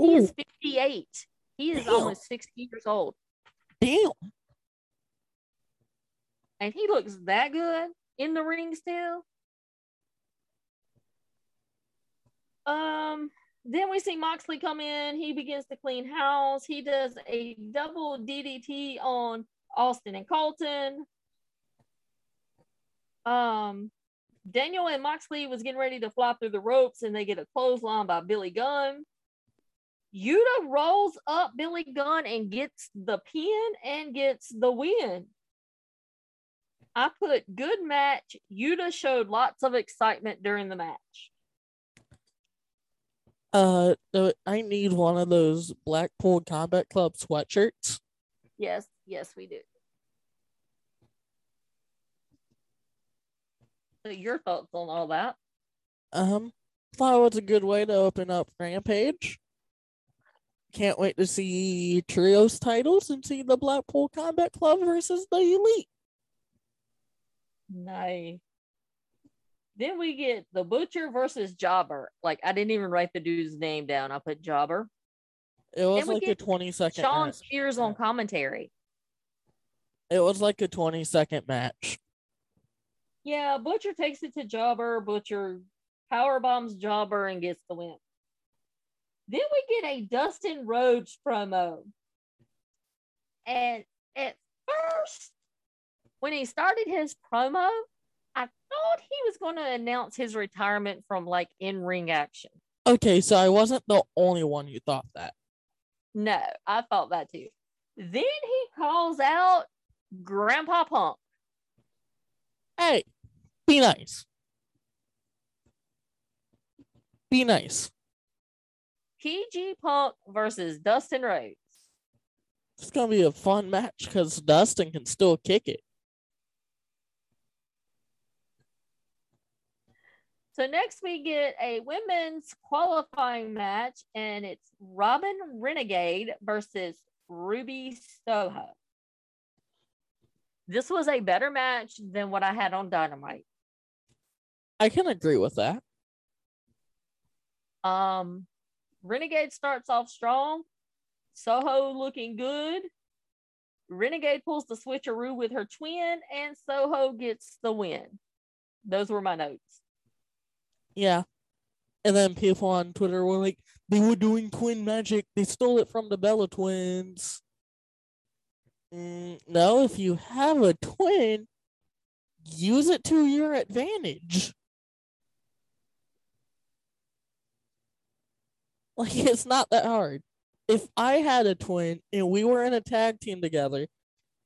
Ooh. He is 58. He is almost 60 years old. Damn. And he looks that good in the ring still. Then we see Moxley come in. He begins to clean house. He does a double DDT on Austin and Colton. Daniel and Moxley was getting ready to flop through the ropes, and they get a clothesline by Billy Gunn. Yuta rolls up Billy Gunn and gets the pin and gets the win. I put good match. Yuta showed lots of excitement during the match. I need one of those Blackpool Combat Club sweatshirts. Yes, we do. So your thoughts on all that? Thought it was a good way to open up Rampage. Can't wait to see Trios titles and see the Blackpool Combat Club versus the Elite. Nice. Then we get the Butcher versus Jobber. Like, I didn't even write the dude's name down. I put Jobber. It was like a 20-second match. Sean Spears on commentary. It was like a 20-second match. Yeah, Butcher takes it to Jobber. Butcher powerbombs Jobber and gets the win. Then we get a Dustin Rhodes promo. And at first, when he started his promo, I thought he was going to announce his retirement from, like, in-ring action. Okay, so I wasn't the only one who thought that. No, I thought that too. Then he calls out Grandpa Punk. Hey, be nice. Be nice. PG Punk versus Dustin Rhodes. It's going to be a fun match because Dustin can still kick it. So next we get a women's qualifying match, and it's Robin Renegade versus Ruby Soho. This was a better match than what I had on Dynamite. I can agree with that. Renegade starts off strong. Soho looking good. Renegade pulls the switcheroo with her twin, and Soho gets the win. Those were my notes. Yeah. And then people on Twitter were like, they were doing twin magic. They stole it from the Bella twins. No, if you have a twin, use it to your advantage. Like, it's not that hard. If I had a twin and we were in a tag team together,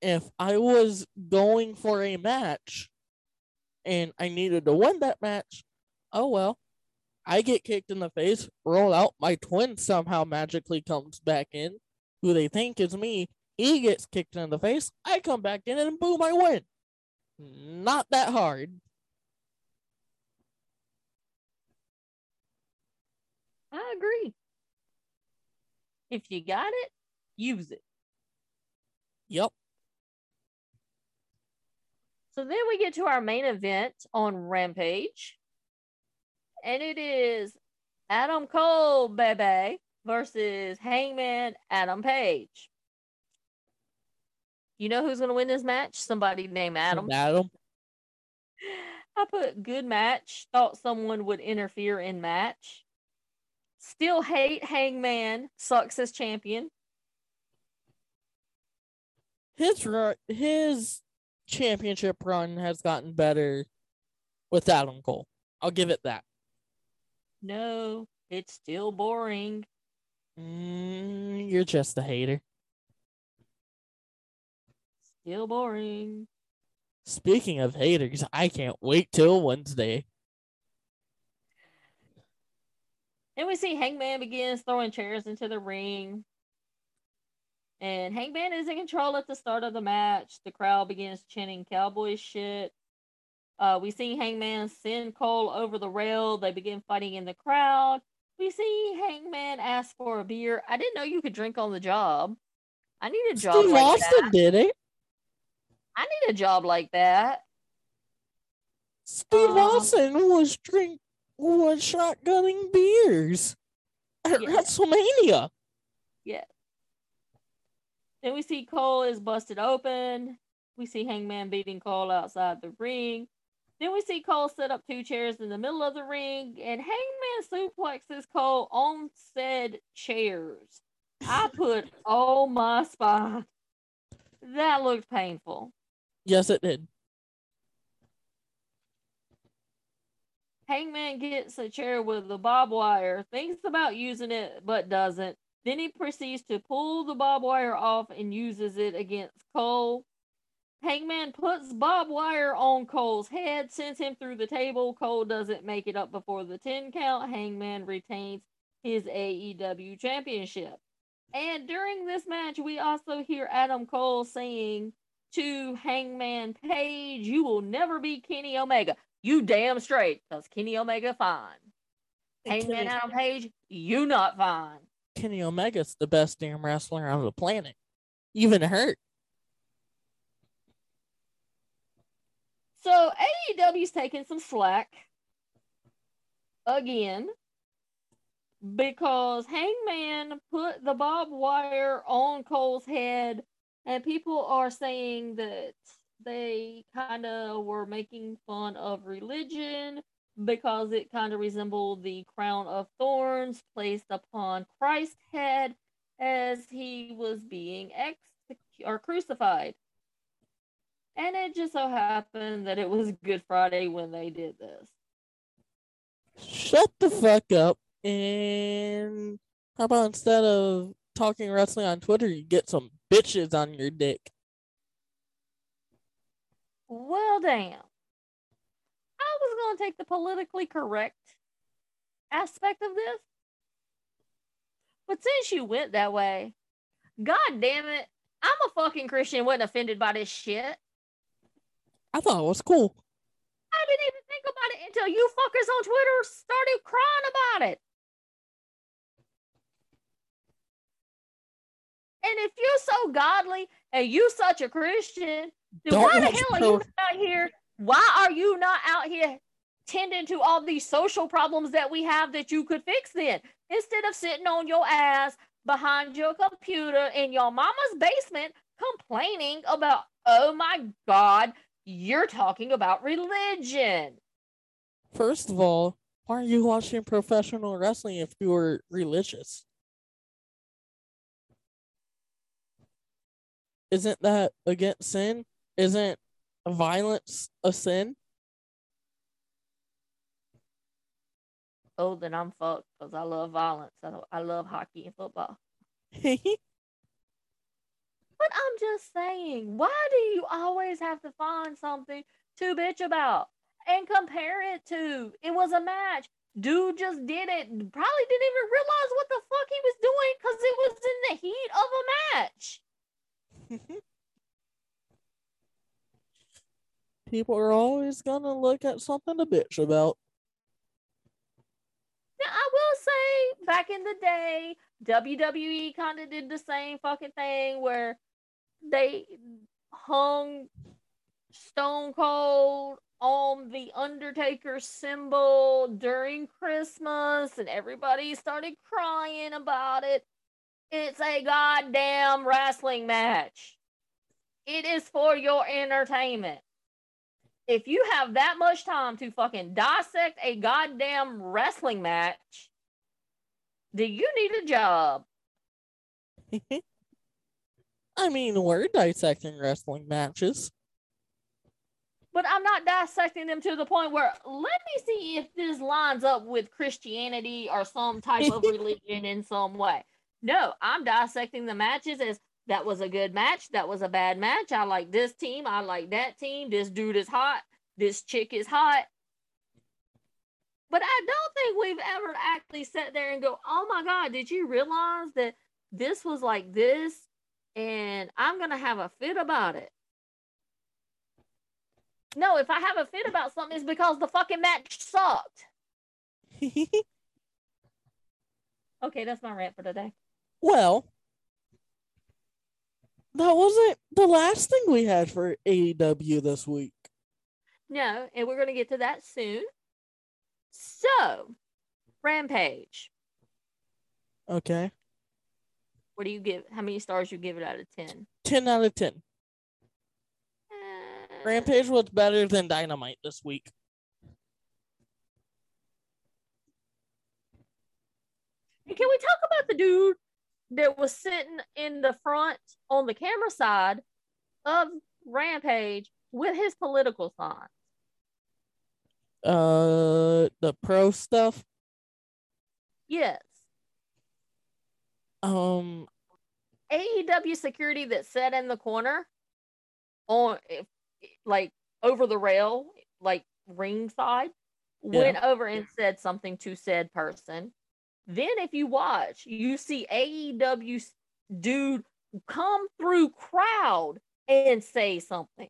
if I was going for a match and I needed to win that match, oh, well, I get kicked in the face, roll out, my twin somehow magically comes back in, who they think is me, he gets kicked in the face, I come back in and boom, I win. Not that hard. I agree. If you got it, use it. Yep. So then we get to our main event on Rampage. And it is Adam Cole, baby, versus Hangman Adam Page. You know who's going to win this match? Somebody named Adam. I put good match. Thought someone would interfere in match. Still hate Hangman. Sucks as champion. His championship run has gotten better with Adam Cole. I'll give it that. No, it's still boring. You're just a hater. Still boring. Speaking of haters, I can't wait till Wednesday. And we see Hangman begins throwing chairs into the ring. And Hangman is in control at the start of the match. The crowd begins chanting cowboy shit. We see Hangman send Cole over the rail. They begin fighting in the crowd. We see Hangman ask for a beer. I didn't know you could drink on the job. I need a job like that. Steve Austin did it. I need a job like that. Steve Austin was shotgunning beers at WrestleMania. Yeah. Then we see Cole is busted open. We see Hangman beating Cole outside the ring. Then we see Cole set up two chairs in the middle of the ring, and Hangman suplexes Cole on said chairs. I put, oh my spine. That looked painful. Yes, it did. Hangman gets a chair with the barbed wire, thinks about using it, but doesn't. Then he proceeds to pull the barbed wire off and uses it against Cole. Hangman puts barbed wire on Cole's head, sends him through the table. Cole doesn't make it up before the 10 count. Hangman retains his AEW championship. And during this match, we also hear Adam Cole saying to Hangman Page, "You will never be Kenny Omega." You damn straight, because Kenny Omega fine. Hangman Adam Page, you not fine. Kenny Omega's the best damn wrestler on the planet. Even hurt. So AEW's taking some slack again because Hangman put the barbed wire on Cole's head, and people are saying that they kind of were making fun of religion because it kind of resembled the crown of thorns placed upon Christ's head as he was being crucified. And it just so happened that it was Good Friday when they did this. Shut the fuck up. And how about instead of talking wrestling on Twitter, you get some bitches on your dick? Well, damn. I was going to take the politically correct aspect of this. But since you went that way, god damn it, I'm a fucking Christian, wasn't offended by this shit. I thought it was cool. I didn't even think about it until you fuckers on Twitter started crying about it. And if you're so godly and you such a Christian, then why the hell are you out here? Why are you not out here tending to all these social problems that we have that you could fix then? Instead of sitting on your ass behind your computer in your mama's basement complaining about, oh my God, you're talking about religion. First of all, why are you watching professional wrestling if you were religious? Isn't that against sin? Isn't violence a sin? Oh, then I'm fucked because I love violence. I love hockey and football. But I'm just saying, why do you always have to find something to bitch about and compare it to? It was a match. Dude just did it. Probably didn't even realize what the fuck he was doing because it was in the heat of a match. People are always going to look at something to bitch about. Now, I will say, back in the day, WWE kind of did the same fucking thing where they hung Stone Cold on the Undertaker symbol during Christmas and everybody started crying about it. It's a goddamn wrestling match. It is for your entertainment. If you have that much time to fucking dissect a goddamn wrestling match, do you need a job? I mean, we're dissecting wrestling matches. But I'm not dissecting them to the point where, let me see if this lines up with Christianity or some type of religion in some way. No, I'm dissecting the matches as, that was a good match, that was a bad match, I like this team, I like that team, this dude is hot, this chick is hot. But I don't think we've ever actually sat there and go, oh my God, did you realize that this was like this? And I'm going to have a fit about it. No, if I have a fit about something, it's because the fucking match sucked. Okay, that's my rant for today. Well, that wasn't the last thing we had for AEW this week. No, and we're going to get to that soon. So, Rampage. Okay. What do you give? How many stars you give it out of 10? 10 out of 10. Rampage was better than Dynamite this week. And can we talk about the dude that was sitting in the front on the camera side of Rampage with his political sign? the pro stuff? Yes. AEW security that sat in the corner on like over the rail, like ringside, went over and said something to said person. Then if you watch, you see AEW dude come through crowd and say something.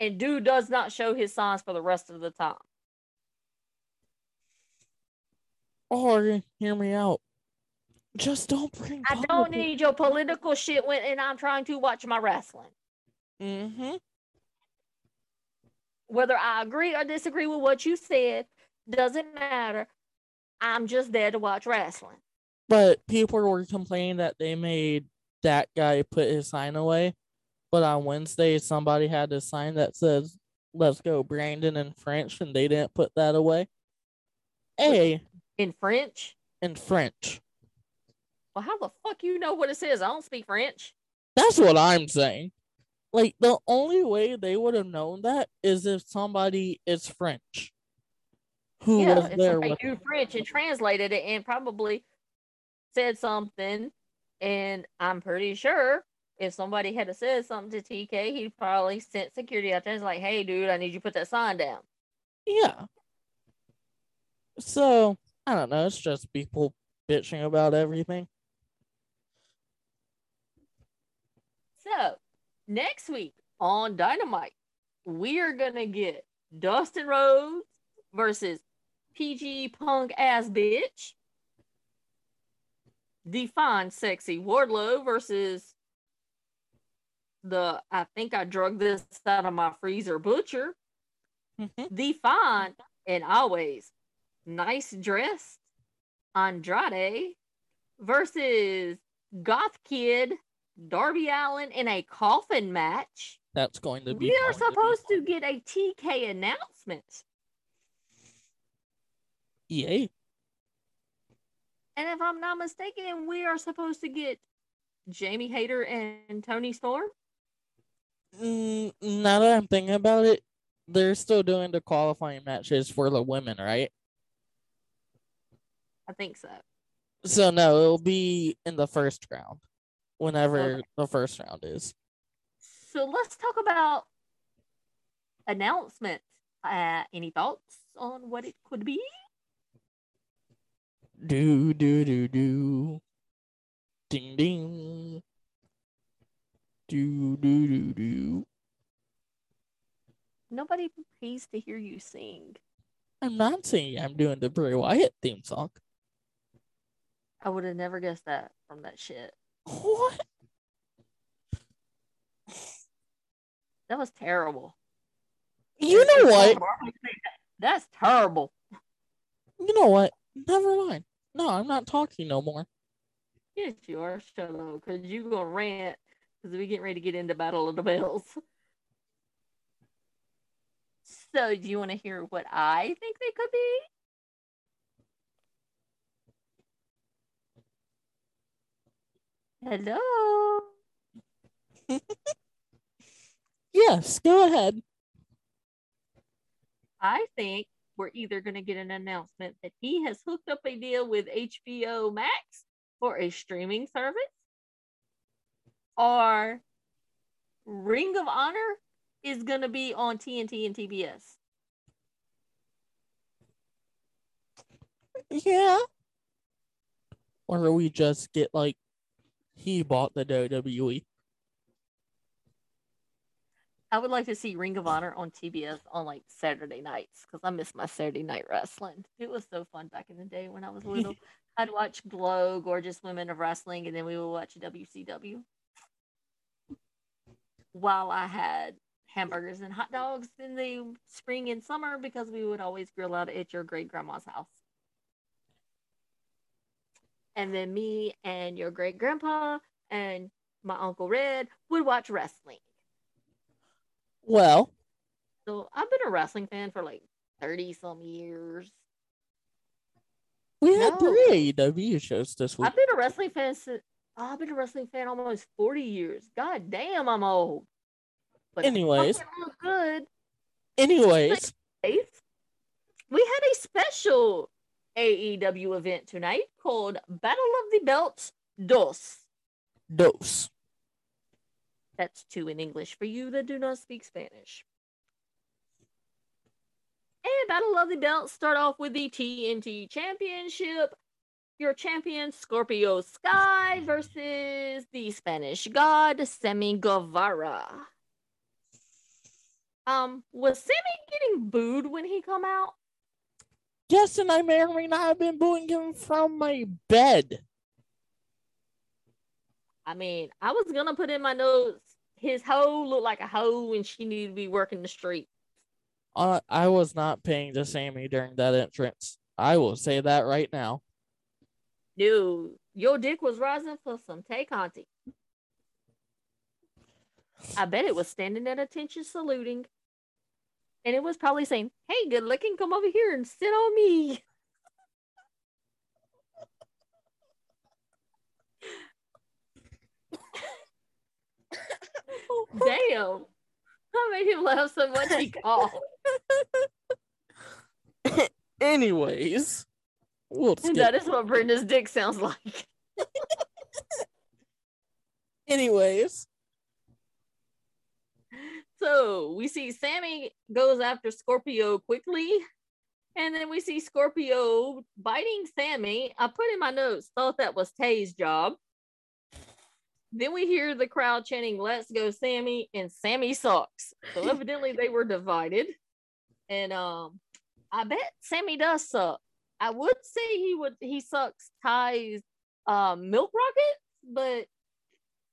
And dude does not show his signs for the rest of the time. Oh, hear me out. Just don't bring politics. I don't need your political shit when I'm trying to watch my wrestling. Mm-hmm. Whether I agree or disagree with what you said, doesn't matter. I'm just there to watch wrestling. But people were complaining that they made that guy put his sign away. But on Wednesday, somebody had a sign that says, "Let's go, Brandon," in French, and they didn't put that away. Hey. In French? In French. Well, how the fuck you know what it says? I don't speak French. That's what I'm saying. Like, the only way they would have known that is if somebody is French. Who was there with you French and translated it and probably said something. And I'm pretty sure if somebody had said something to TK, he probably sent security out there and was like, "Hey, dude, I need you to put that sign down." Yeah. So, I don't know. It's just people bitching about everything. So, next week on Dynamite, we're going to get Dustin Rhodes versus PG Punk ass bitch. Define sexy Wardlow versus the "I think I drug this out of my freezer" Butcher. Mm-hmm. Define and always nice dressed Andrade versus Goth Kid Darby Allin in a coffin match. That's going to be. We are supposed to get a TK announcement. Yay. And if I'm not mistaken, we are supposed to get Jamie Hayter and Tony Storm. Now that I'm thinking about it, they're still doing the qualifying matches for the women, right? I think so. So, no, it'll be in the first round. Whenever the first round is. So, let's talk about announcements. Any thoughts on what it could be? Do. Ding, ding. Do. Nobody pays to hear you sing. I'm not singing. I'm doing the Bray Wyatt theme song. I would have never guessed that from that shit. What? That was terrible. You know what? That's terrible. You know what? Never mind. No, I'm not talking no more. Yes, you are. Shut up. Because you're going to rant. Because we're getting ready to get into Battle of the Bells. So, do you want to hear what I think they could be? Hello. Yes, go ahead. I think we're either going to get an announcement that he has hooked up a deal with HBO Max for a streaming service, or Ring of Honor is going to be on TNT and TBS. Yeah. Or we just get like, he bought the WWE. I would like to see Ring of Honor on TBS on like Saturday nights because I miss my Saturday night wrestling. It was so fun back in the day when I was little. I'd watch Glow, Gorgeous Women of Wrestling, and then we would watch WCW while I had hamburgers and hot dogs in the spring and summer because we would always grill out at your great grandma's house. And then me and your great-grandpa and my Uncle Red would watch wrestling. Well. So I've been a wrestling fan for like 30-some years. We had 3 AEW shows this week. I've been a wrestling fan since... Oh, I've been a wrestling fan almost 40 years. God damn, I'm old. But anyways. Good. Anyways. we had a special AEW event tonight called Battle of the Belts Dos. That's two in English for you that do not speak Spanish. And Battle of the Belts start off with the TNT Championship. Your champion, Scorpio Sky, versus the Spanish god, Sammy Guevara. Was Sammy getting booed when he come out? Yes, and I may or may not have been booing him from my bed. I mean, I was going to put in my notes, his hoe looked like a hoe and she needed to be working the street. I was not paying to Sammy during that entrance. I will say that right now. Dude, your dick was rising for some Tay Conti. I bet it was standing at attention saluting. And it was probably saying, hey, good looking, come over here and sit on me. Damn. I made him laugh so much he coughed. Anyways. We'll that is what Brenda's dick sounds like. Anyways. So we see Sammy goes after Scorpio quickly. And then we see Scorpio biting Sammy. I put in my notes, thought that was Tay's job. Then we hear the crowd chanting, let's go Sammy, and Sammy sucks. So evidently they were divided. And I bet Sammy does suck. I would say he sucks Ty's milk rocket, but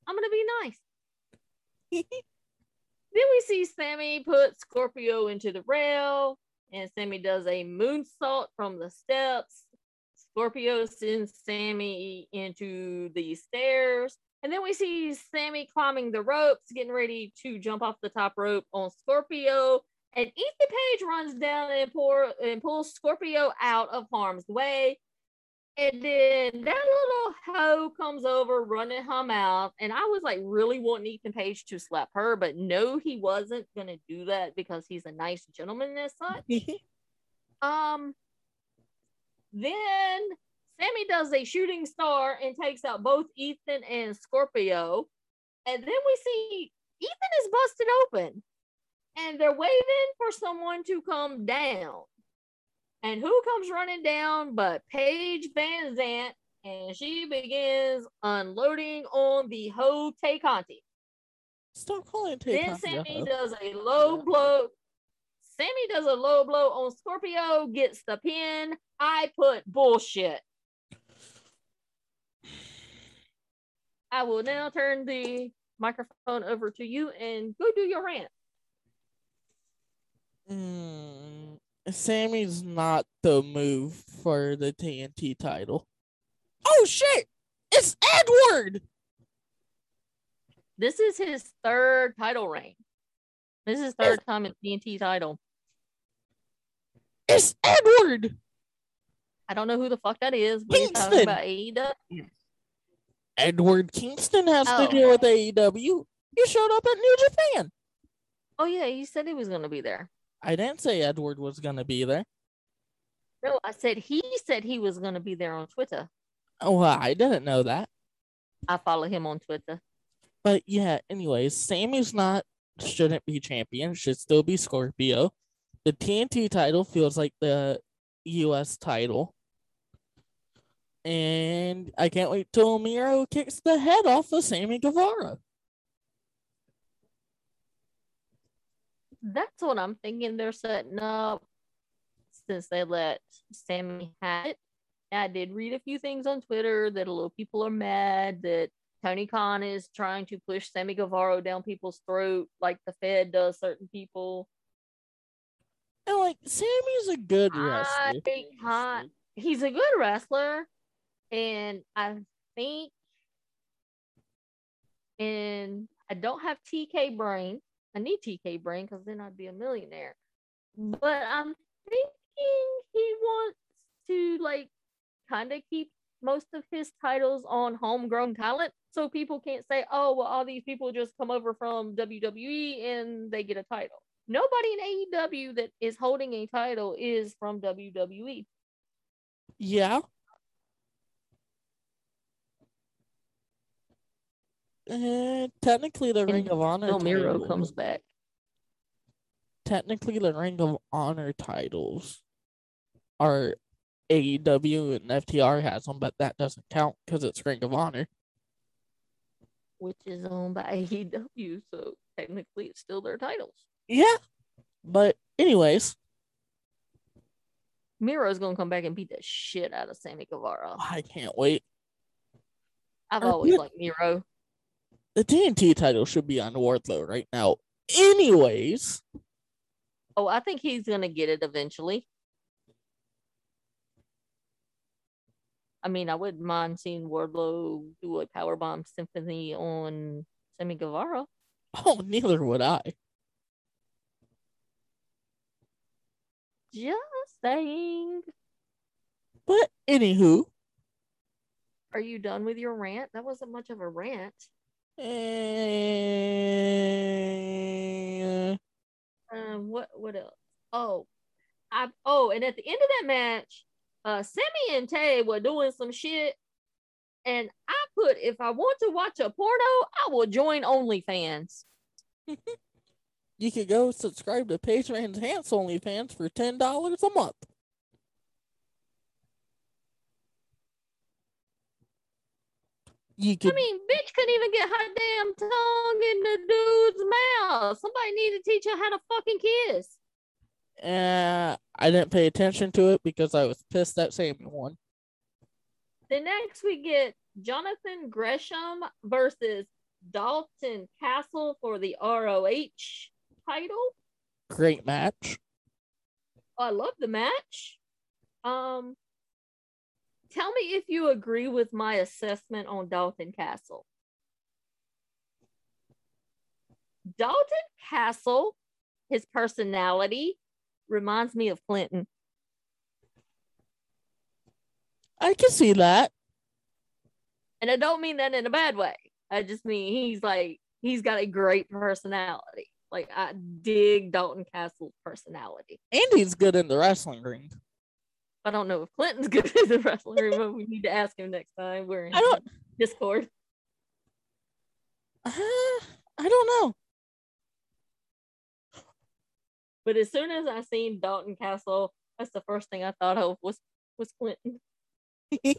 I'm going to be nice. Then we see Sammy put Scorpio into the rail, and Sammy does a moonsault from the steps. Scorpio sends Sammy into the stairs, and then we see Sammy climbing the ropes, getting ready to jump off the top rope on Scorpio. And Ethan Page runs down and pulls Scorpio out of harm's way. And then that little hoe comes over running her mouth. And I was like really wanting Ethan Page to slap her, but no, he wasn't going to do that because he's a nice gentleman as such. Then Sammy does a shooting star and takes out both Ethan and Scorpio. And then we see Ethan is busted open. And they're waiting for someone to come down. And who comes running down but Paige Van Zandt? And she begins unloading on the hoe Tay Conti. Stop calling Tay Conti. Then Sammy does a low blow. Sammy does a low blow on Scorpio, gets the pin. I put bullshit. I will now turn the microphone over to you and go do your rant. Sammy's not the move for the TNT title. Oh shit! It's Edward! This is his third title reign. This is his third time in TNT title. It's Edward! I don't know who the fuck that is, but he's talking about AEW. Edward Kingston has to deal with AEW. You showed up at New Japan. Oh yeah, he said he was going to be there. I didn't say Edward was going to be there. No, I said he was going to be there on Twitter. Oh, well, I didn't know that. I follow him on Twitter. But yeah, anyways, Sammy's shouldn't be champion, should still be Scorpio. The TNT title feels like the US title. And I can't wait till Miro kicks the head off of Sammy Guevara. That's what I'm thinking they're setting up since they let Sammy have it. I did read a few things on Twitter that a little people are mad that Tony Khan is trying to push Sammy Guevara down people's throat like the Fed does certain people. And like, Sammy's a good wrestler. He's a good wrestler. And I think, and I don't have TK brain. I need TK brain because then I'd be a millionaire. But I'm thinking he wants to kind of keep most of his titles on homegrown talent so people can't say, oh, well, all these people just come over from WWE and they get a title. nobody in AEW that is holding a title is from WWE. Yeah. Technically, the Ring of Honor title. Miro comes back. Technically, the Ring of Honor titles are AEW and FTR has them, but that doesn't count because it's Ring of Honor. Which is owned by AEW, so technically it's still their titles. Yeah, but anyways. Miro's going to come back and beat the shit out of Sammy Guevara. I can't wait. I've always liked Miro. The TNT title should be on Wardlow right now. Anyways. Oh, I think he's going to get it eventually. I mean, I wouldn't mind seeing Wardlow do a powerbomb symphony on Sammy Guevara. Oh, neither would I. Just saying. But anywho. Are you done with your rant? That wasn't much of a rant. What else? And at the end of that match, Sammy and Tay were doing some shit, and I put, if I want to watch a porno, I will join OnlyFans. You could go subscribe to Paige Van Zandt's OnlyFans for $10 a month. I mean, bitch couldn't even get her damn tongue in the dude's mouth. Somebody needed to teach her how to fucking kiss. I didn't pay attention to it because I was pissed that Sammy won. The next we get Jonathan Gresham versus Dalton Castle for the ROH title. Great match. I love the match. Tell me if you agree with my assessment on Dalton Castle. Dalton Castle, his personality, reminds me of Clinton. I can see that. And I don't mean that in a bad way. I just mean he's got a great personality. Like, I dig Dalton Castle's personality. And he's good in the wrestling ring. I don't know if Clinton's good in the wrestling room, but we need to ask him next time we're in Discord. I don't know. But as soon as I seen Dalton Castle, that's the first thing I thought of was Clinton. They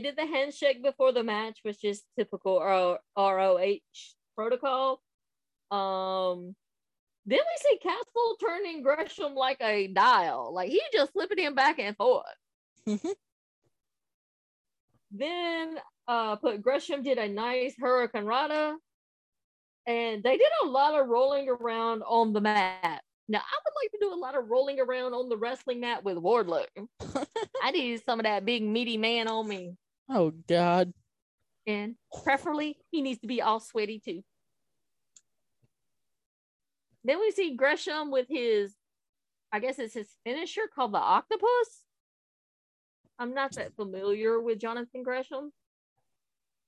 did the handshake before the match, which is typical ROH protocol. Then we see Castle turning Gresham like a dial. Like, he just flipping him back and forth. Mm-hmm. Then Gresham did a nice hurricanrana. And they did a lot of rolling around on the mat. Now, I would like to do a lot of rolling around on the wrestling mat with Wardlow. I need some of that big, meaty man on me. Oh, God. And preferably, he needs to be all sweaty, too. Then we see Gresham with his, I guess it's his finisher called the Octopus. I'm not that familiar with Jonathan Gresham.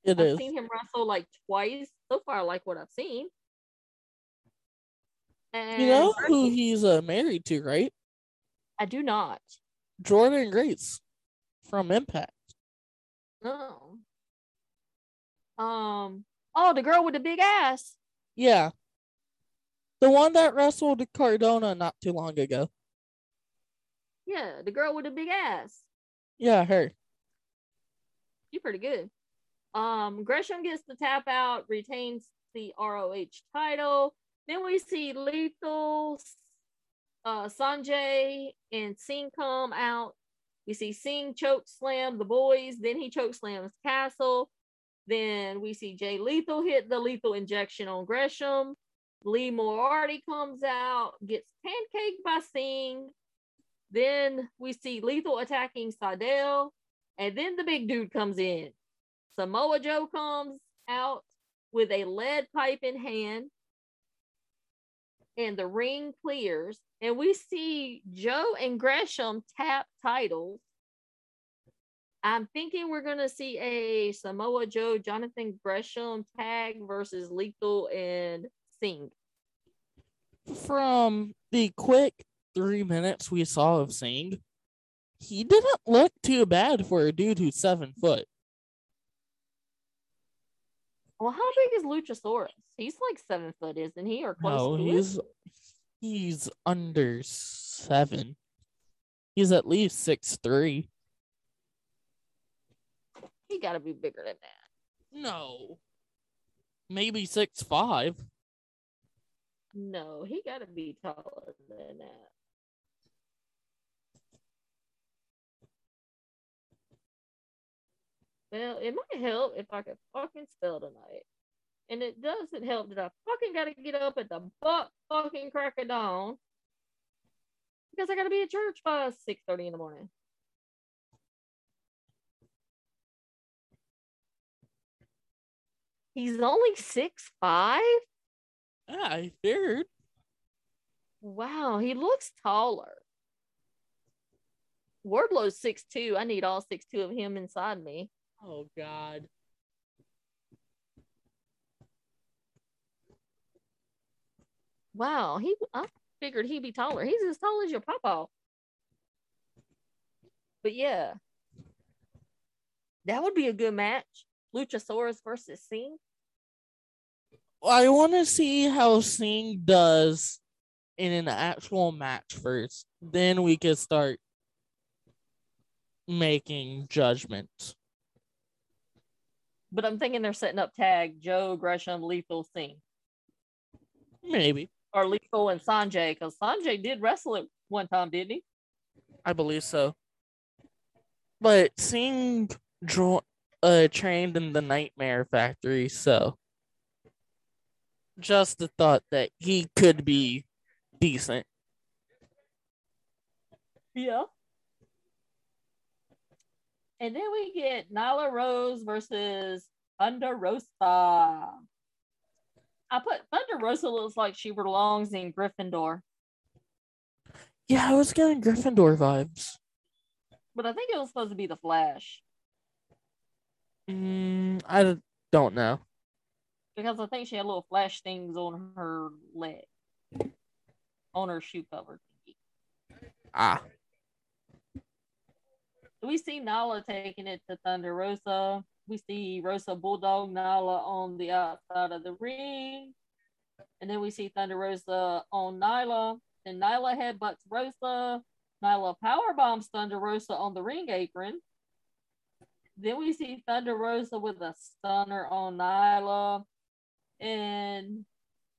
I've seen him wrestle like twice. So far, I like what I've seen. And you know who he's married to, right? I do not. Jordan Grace from Impact. No. Oh, the girl with the big ass. Yeah. The one that wrestled Cardona not too long ago. Yeah, the girl with the big ass. Yeah, her. She's pretty good. Gresham gets the tap out, retains the ROH title. Then we see Lethal, Sanjay, and Singh come out. We see Singh choke slam the boys. Then he choke slams Castle. Then we see Jay Lethal hit the lethal injection on Gresham. Lee Moriarty comes out, gets pancaked by Singh. Then we see Lethal attacking Seidel. And then the big dude comes in. Samoa Joe comes out with a lead pipe in hand. And the ring clears. And we see Joe and Gresham tap titles. I'm thinking we're going to see a Samoa Joe, Jonathan Gresham tag versus Lethal and Singh. from the quick 3 minutes we saw of Singh, he didn't look too bad for a dude who's 7 foot. Well, how big is Luchasaurus? He's like 7 foot, isn't he? Or close to he's under 7. He's at least 6'3". He got to be bigger than that. No. Maybe 6'5". No, he got to be taller than that. Well, it might help if I could fucking spell tonight. And it doesn't help that I fucking got to get up at the butt fucking crack of dawn because I got to be at church by 6:30 in the morning. He's only 6'5"? I figured. Wow, he looks taller. Wardlow's 6'2". I need all 6'2" of him inside me. Oh, God. Wow, I figured he'd be taller. He's as tall as your papa. But, yeah. That would be a good match. Luchasaurus versus Singh. I want to see how Singh does in an actual match first. Then we can start making judgments. But I'm thinking they're setting up tag Joe, Gresham, Lethal, Singh. Maybe. Or Lethal and Sanjay, because Sanjay did wrestle at one time, didn't he? I believe so. But Singh trained in the Nightmare Factory, so just the thought that he could be decent. Yeah. And then we get Nyla Rose versus Thunder Rosa. I put Thunder Rosa looks like she belongs in Gryffindor. Yeah, I was getting Gryffindor vibes. But I think it was supposed to be the Flash. I don't know. Because I think she had little flash things on her leg. On her shoe cover. Ah. We see Nyla taking it to Thunder Rosa. We see Rosa bulldog Nyla on the outside of the ring. And then we see Thunder Rosa on Nyla. And Nyla headbutts Rosa. Nyla powerbombs Thunder Rosa on the ring apron. Then we see Thunder Rosa with a stunner on Nyla. And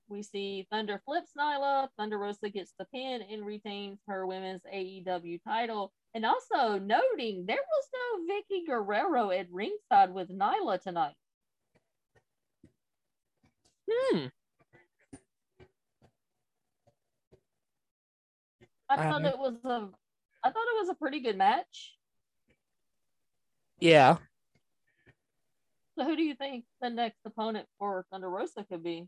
we see Thunder flips Nyla. Thunder Rosa gets the pin and retains her women's AEW title. And also noting, there was no Vicky Guerrero at ringside with Nyla tonight. I thought it was a pretty good match. Yeah. So who do you think the next opponent for Thunder Rosa could be?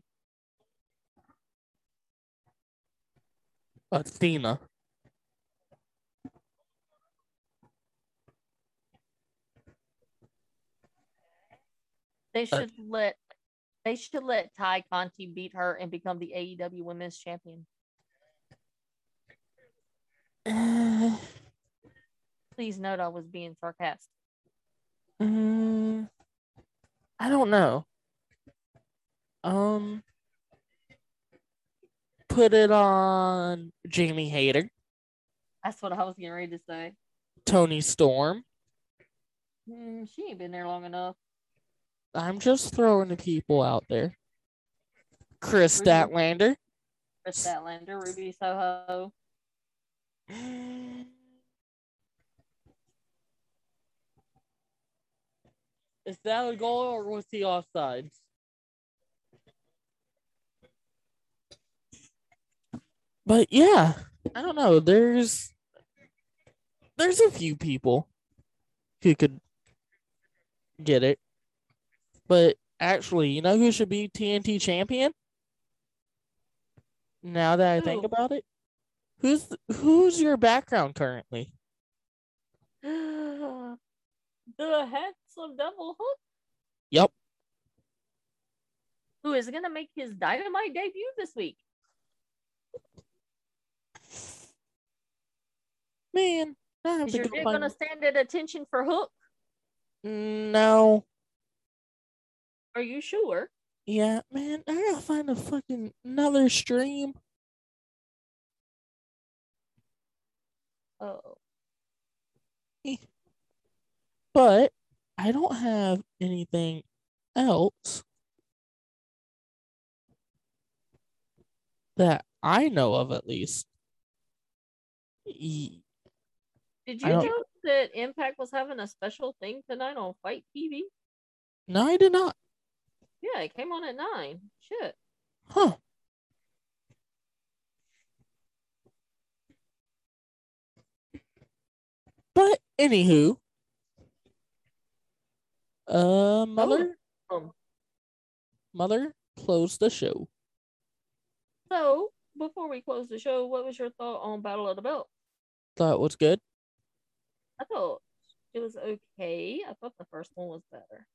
Athena. They should let Ty Conti beat her and become the AEW Women's Champion. Please note I was being sarcastic. I don't know. Put it on Jamie Hayter. That's what I was getting ready to say. Toni Storm. She ain't been there long enough. I'm just throwing the people out there. Chris Statlander, Ruby Soho. Is that a goal or was he offside? But yeah, I don't know. There's a few people who could get it. But actually, you know who should be TNT champion? Now that I think about it, who's your background currently? The handsome devil Hook. Yep. Who is going to make his Dynamite debut this week? man, is your dude gonna stand at attention for Hook? No. Are you sure? Yeah, man, I gotta find a fucking another stream. Oh. But I don't have anything else that I know of, at least. Did you know that Impact was having a special thing tonight on Fight TV? No, I did not. Yeah, it came on at 9. Shit. Huh. But anywho, Mother closed the show. So before we close the show, what was your thought on Battle of the Belt? Thought it was good. I thought it was okay. I thought the first one was better.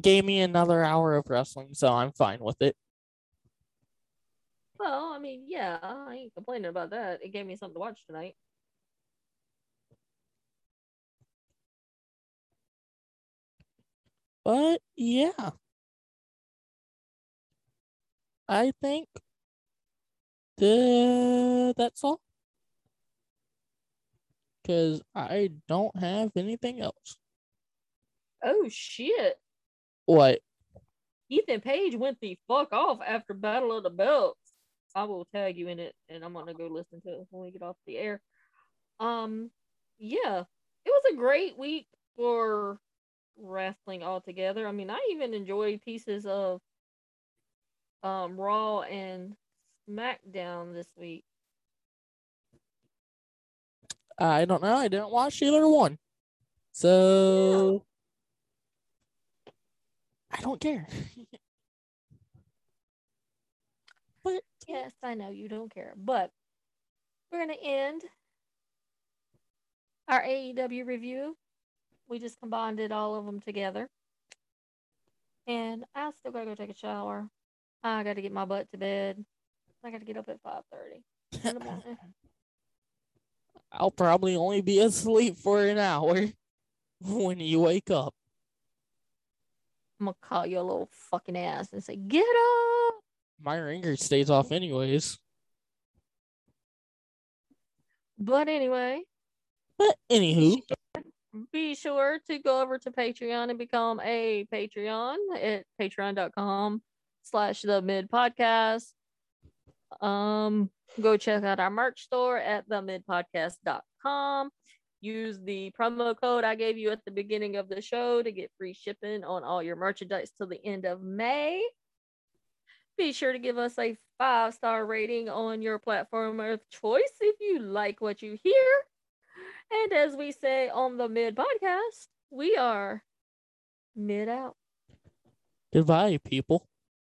Gave me another hour of wrestling, so I'm fine with it. Well, I mean, yeah, I ain't complaining about that. It gave me something to watch tonight. But, yeah. I think that's all. Because I don't have anything else. Oh, shit. What? Ethan Page went the fuck off after Battle of the Belts. I will tag you in it, and I'm going to go listen to it when we get off the air. Yeah, it was a great week for wrestling altogether. I mean, I even enjoyed pieces of Raw and SmackDown this week. I don't know. I didn't watch either one. So, yeah. I don't care. But yes, I know you don't care, but we're going to end our AEW review. We just combined it all of them together. And I still got to go take a shower. I got to get my butt to bed. I got to get up at 5:30 in the morning. I'll probably only be asleep for an hour when you wake up. I'm going to call your little fucking ass and say, get up! My ringer stays off anyways. But anywho. Be sure to go over to Patreon and become a Patreon at patreon.com/themidpodcast. Go check out our merch store at themidpodcast.com. Use the promo code I gave you at the beginning of the show to get free shipping on all your merchandise till the end of May. Be sure to give us a 5-star rating on your platform of choice if you like what you hear. And as we say on the Mid Podcast, we are mid out. Goodbye, people.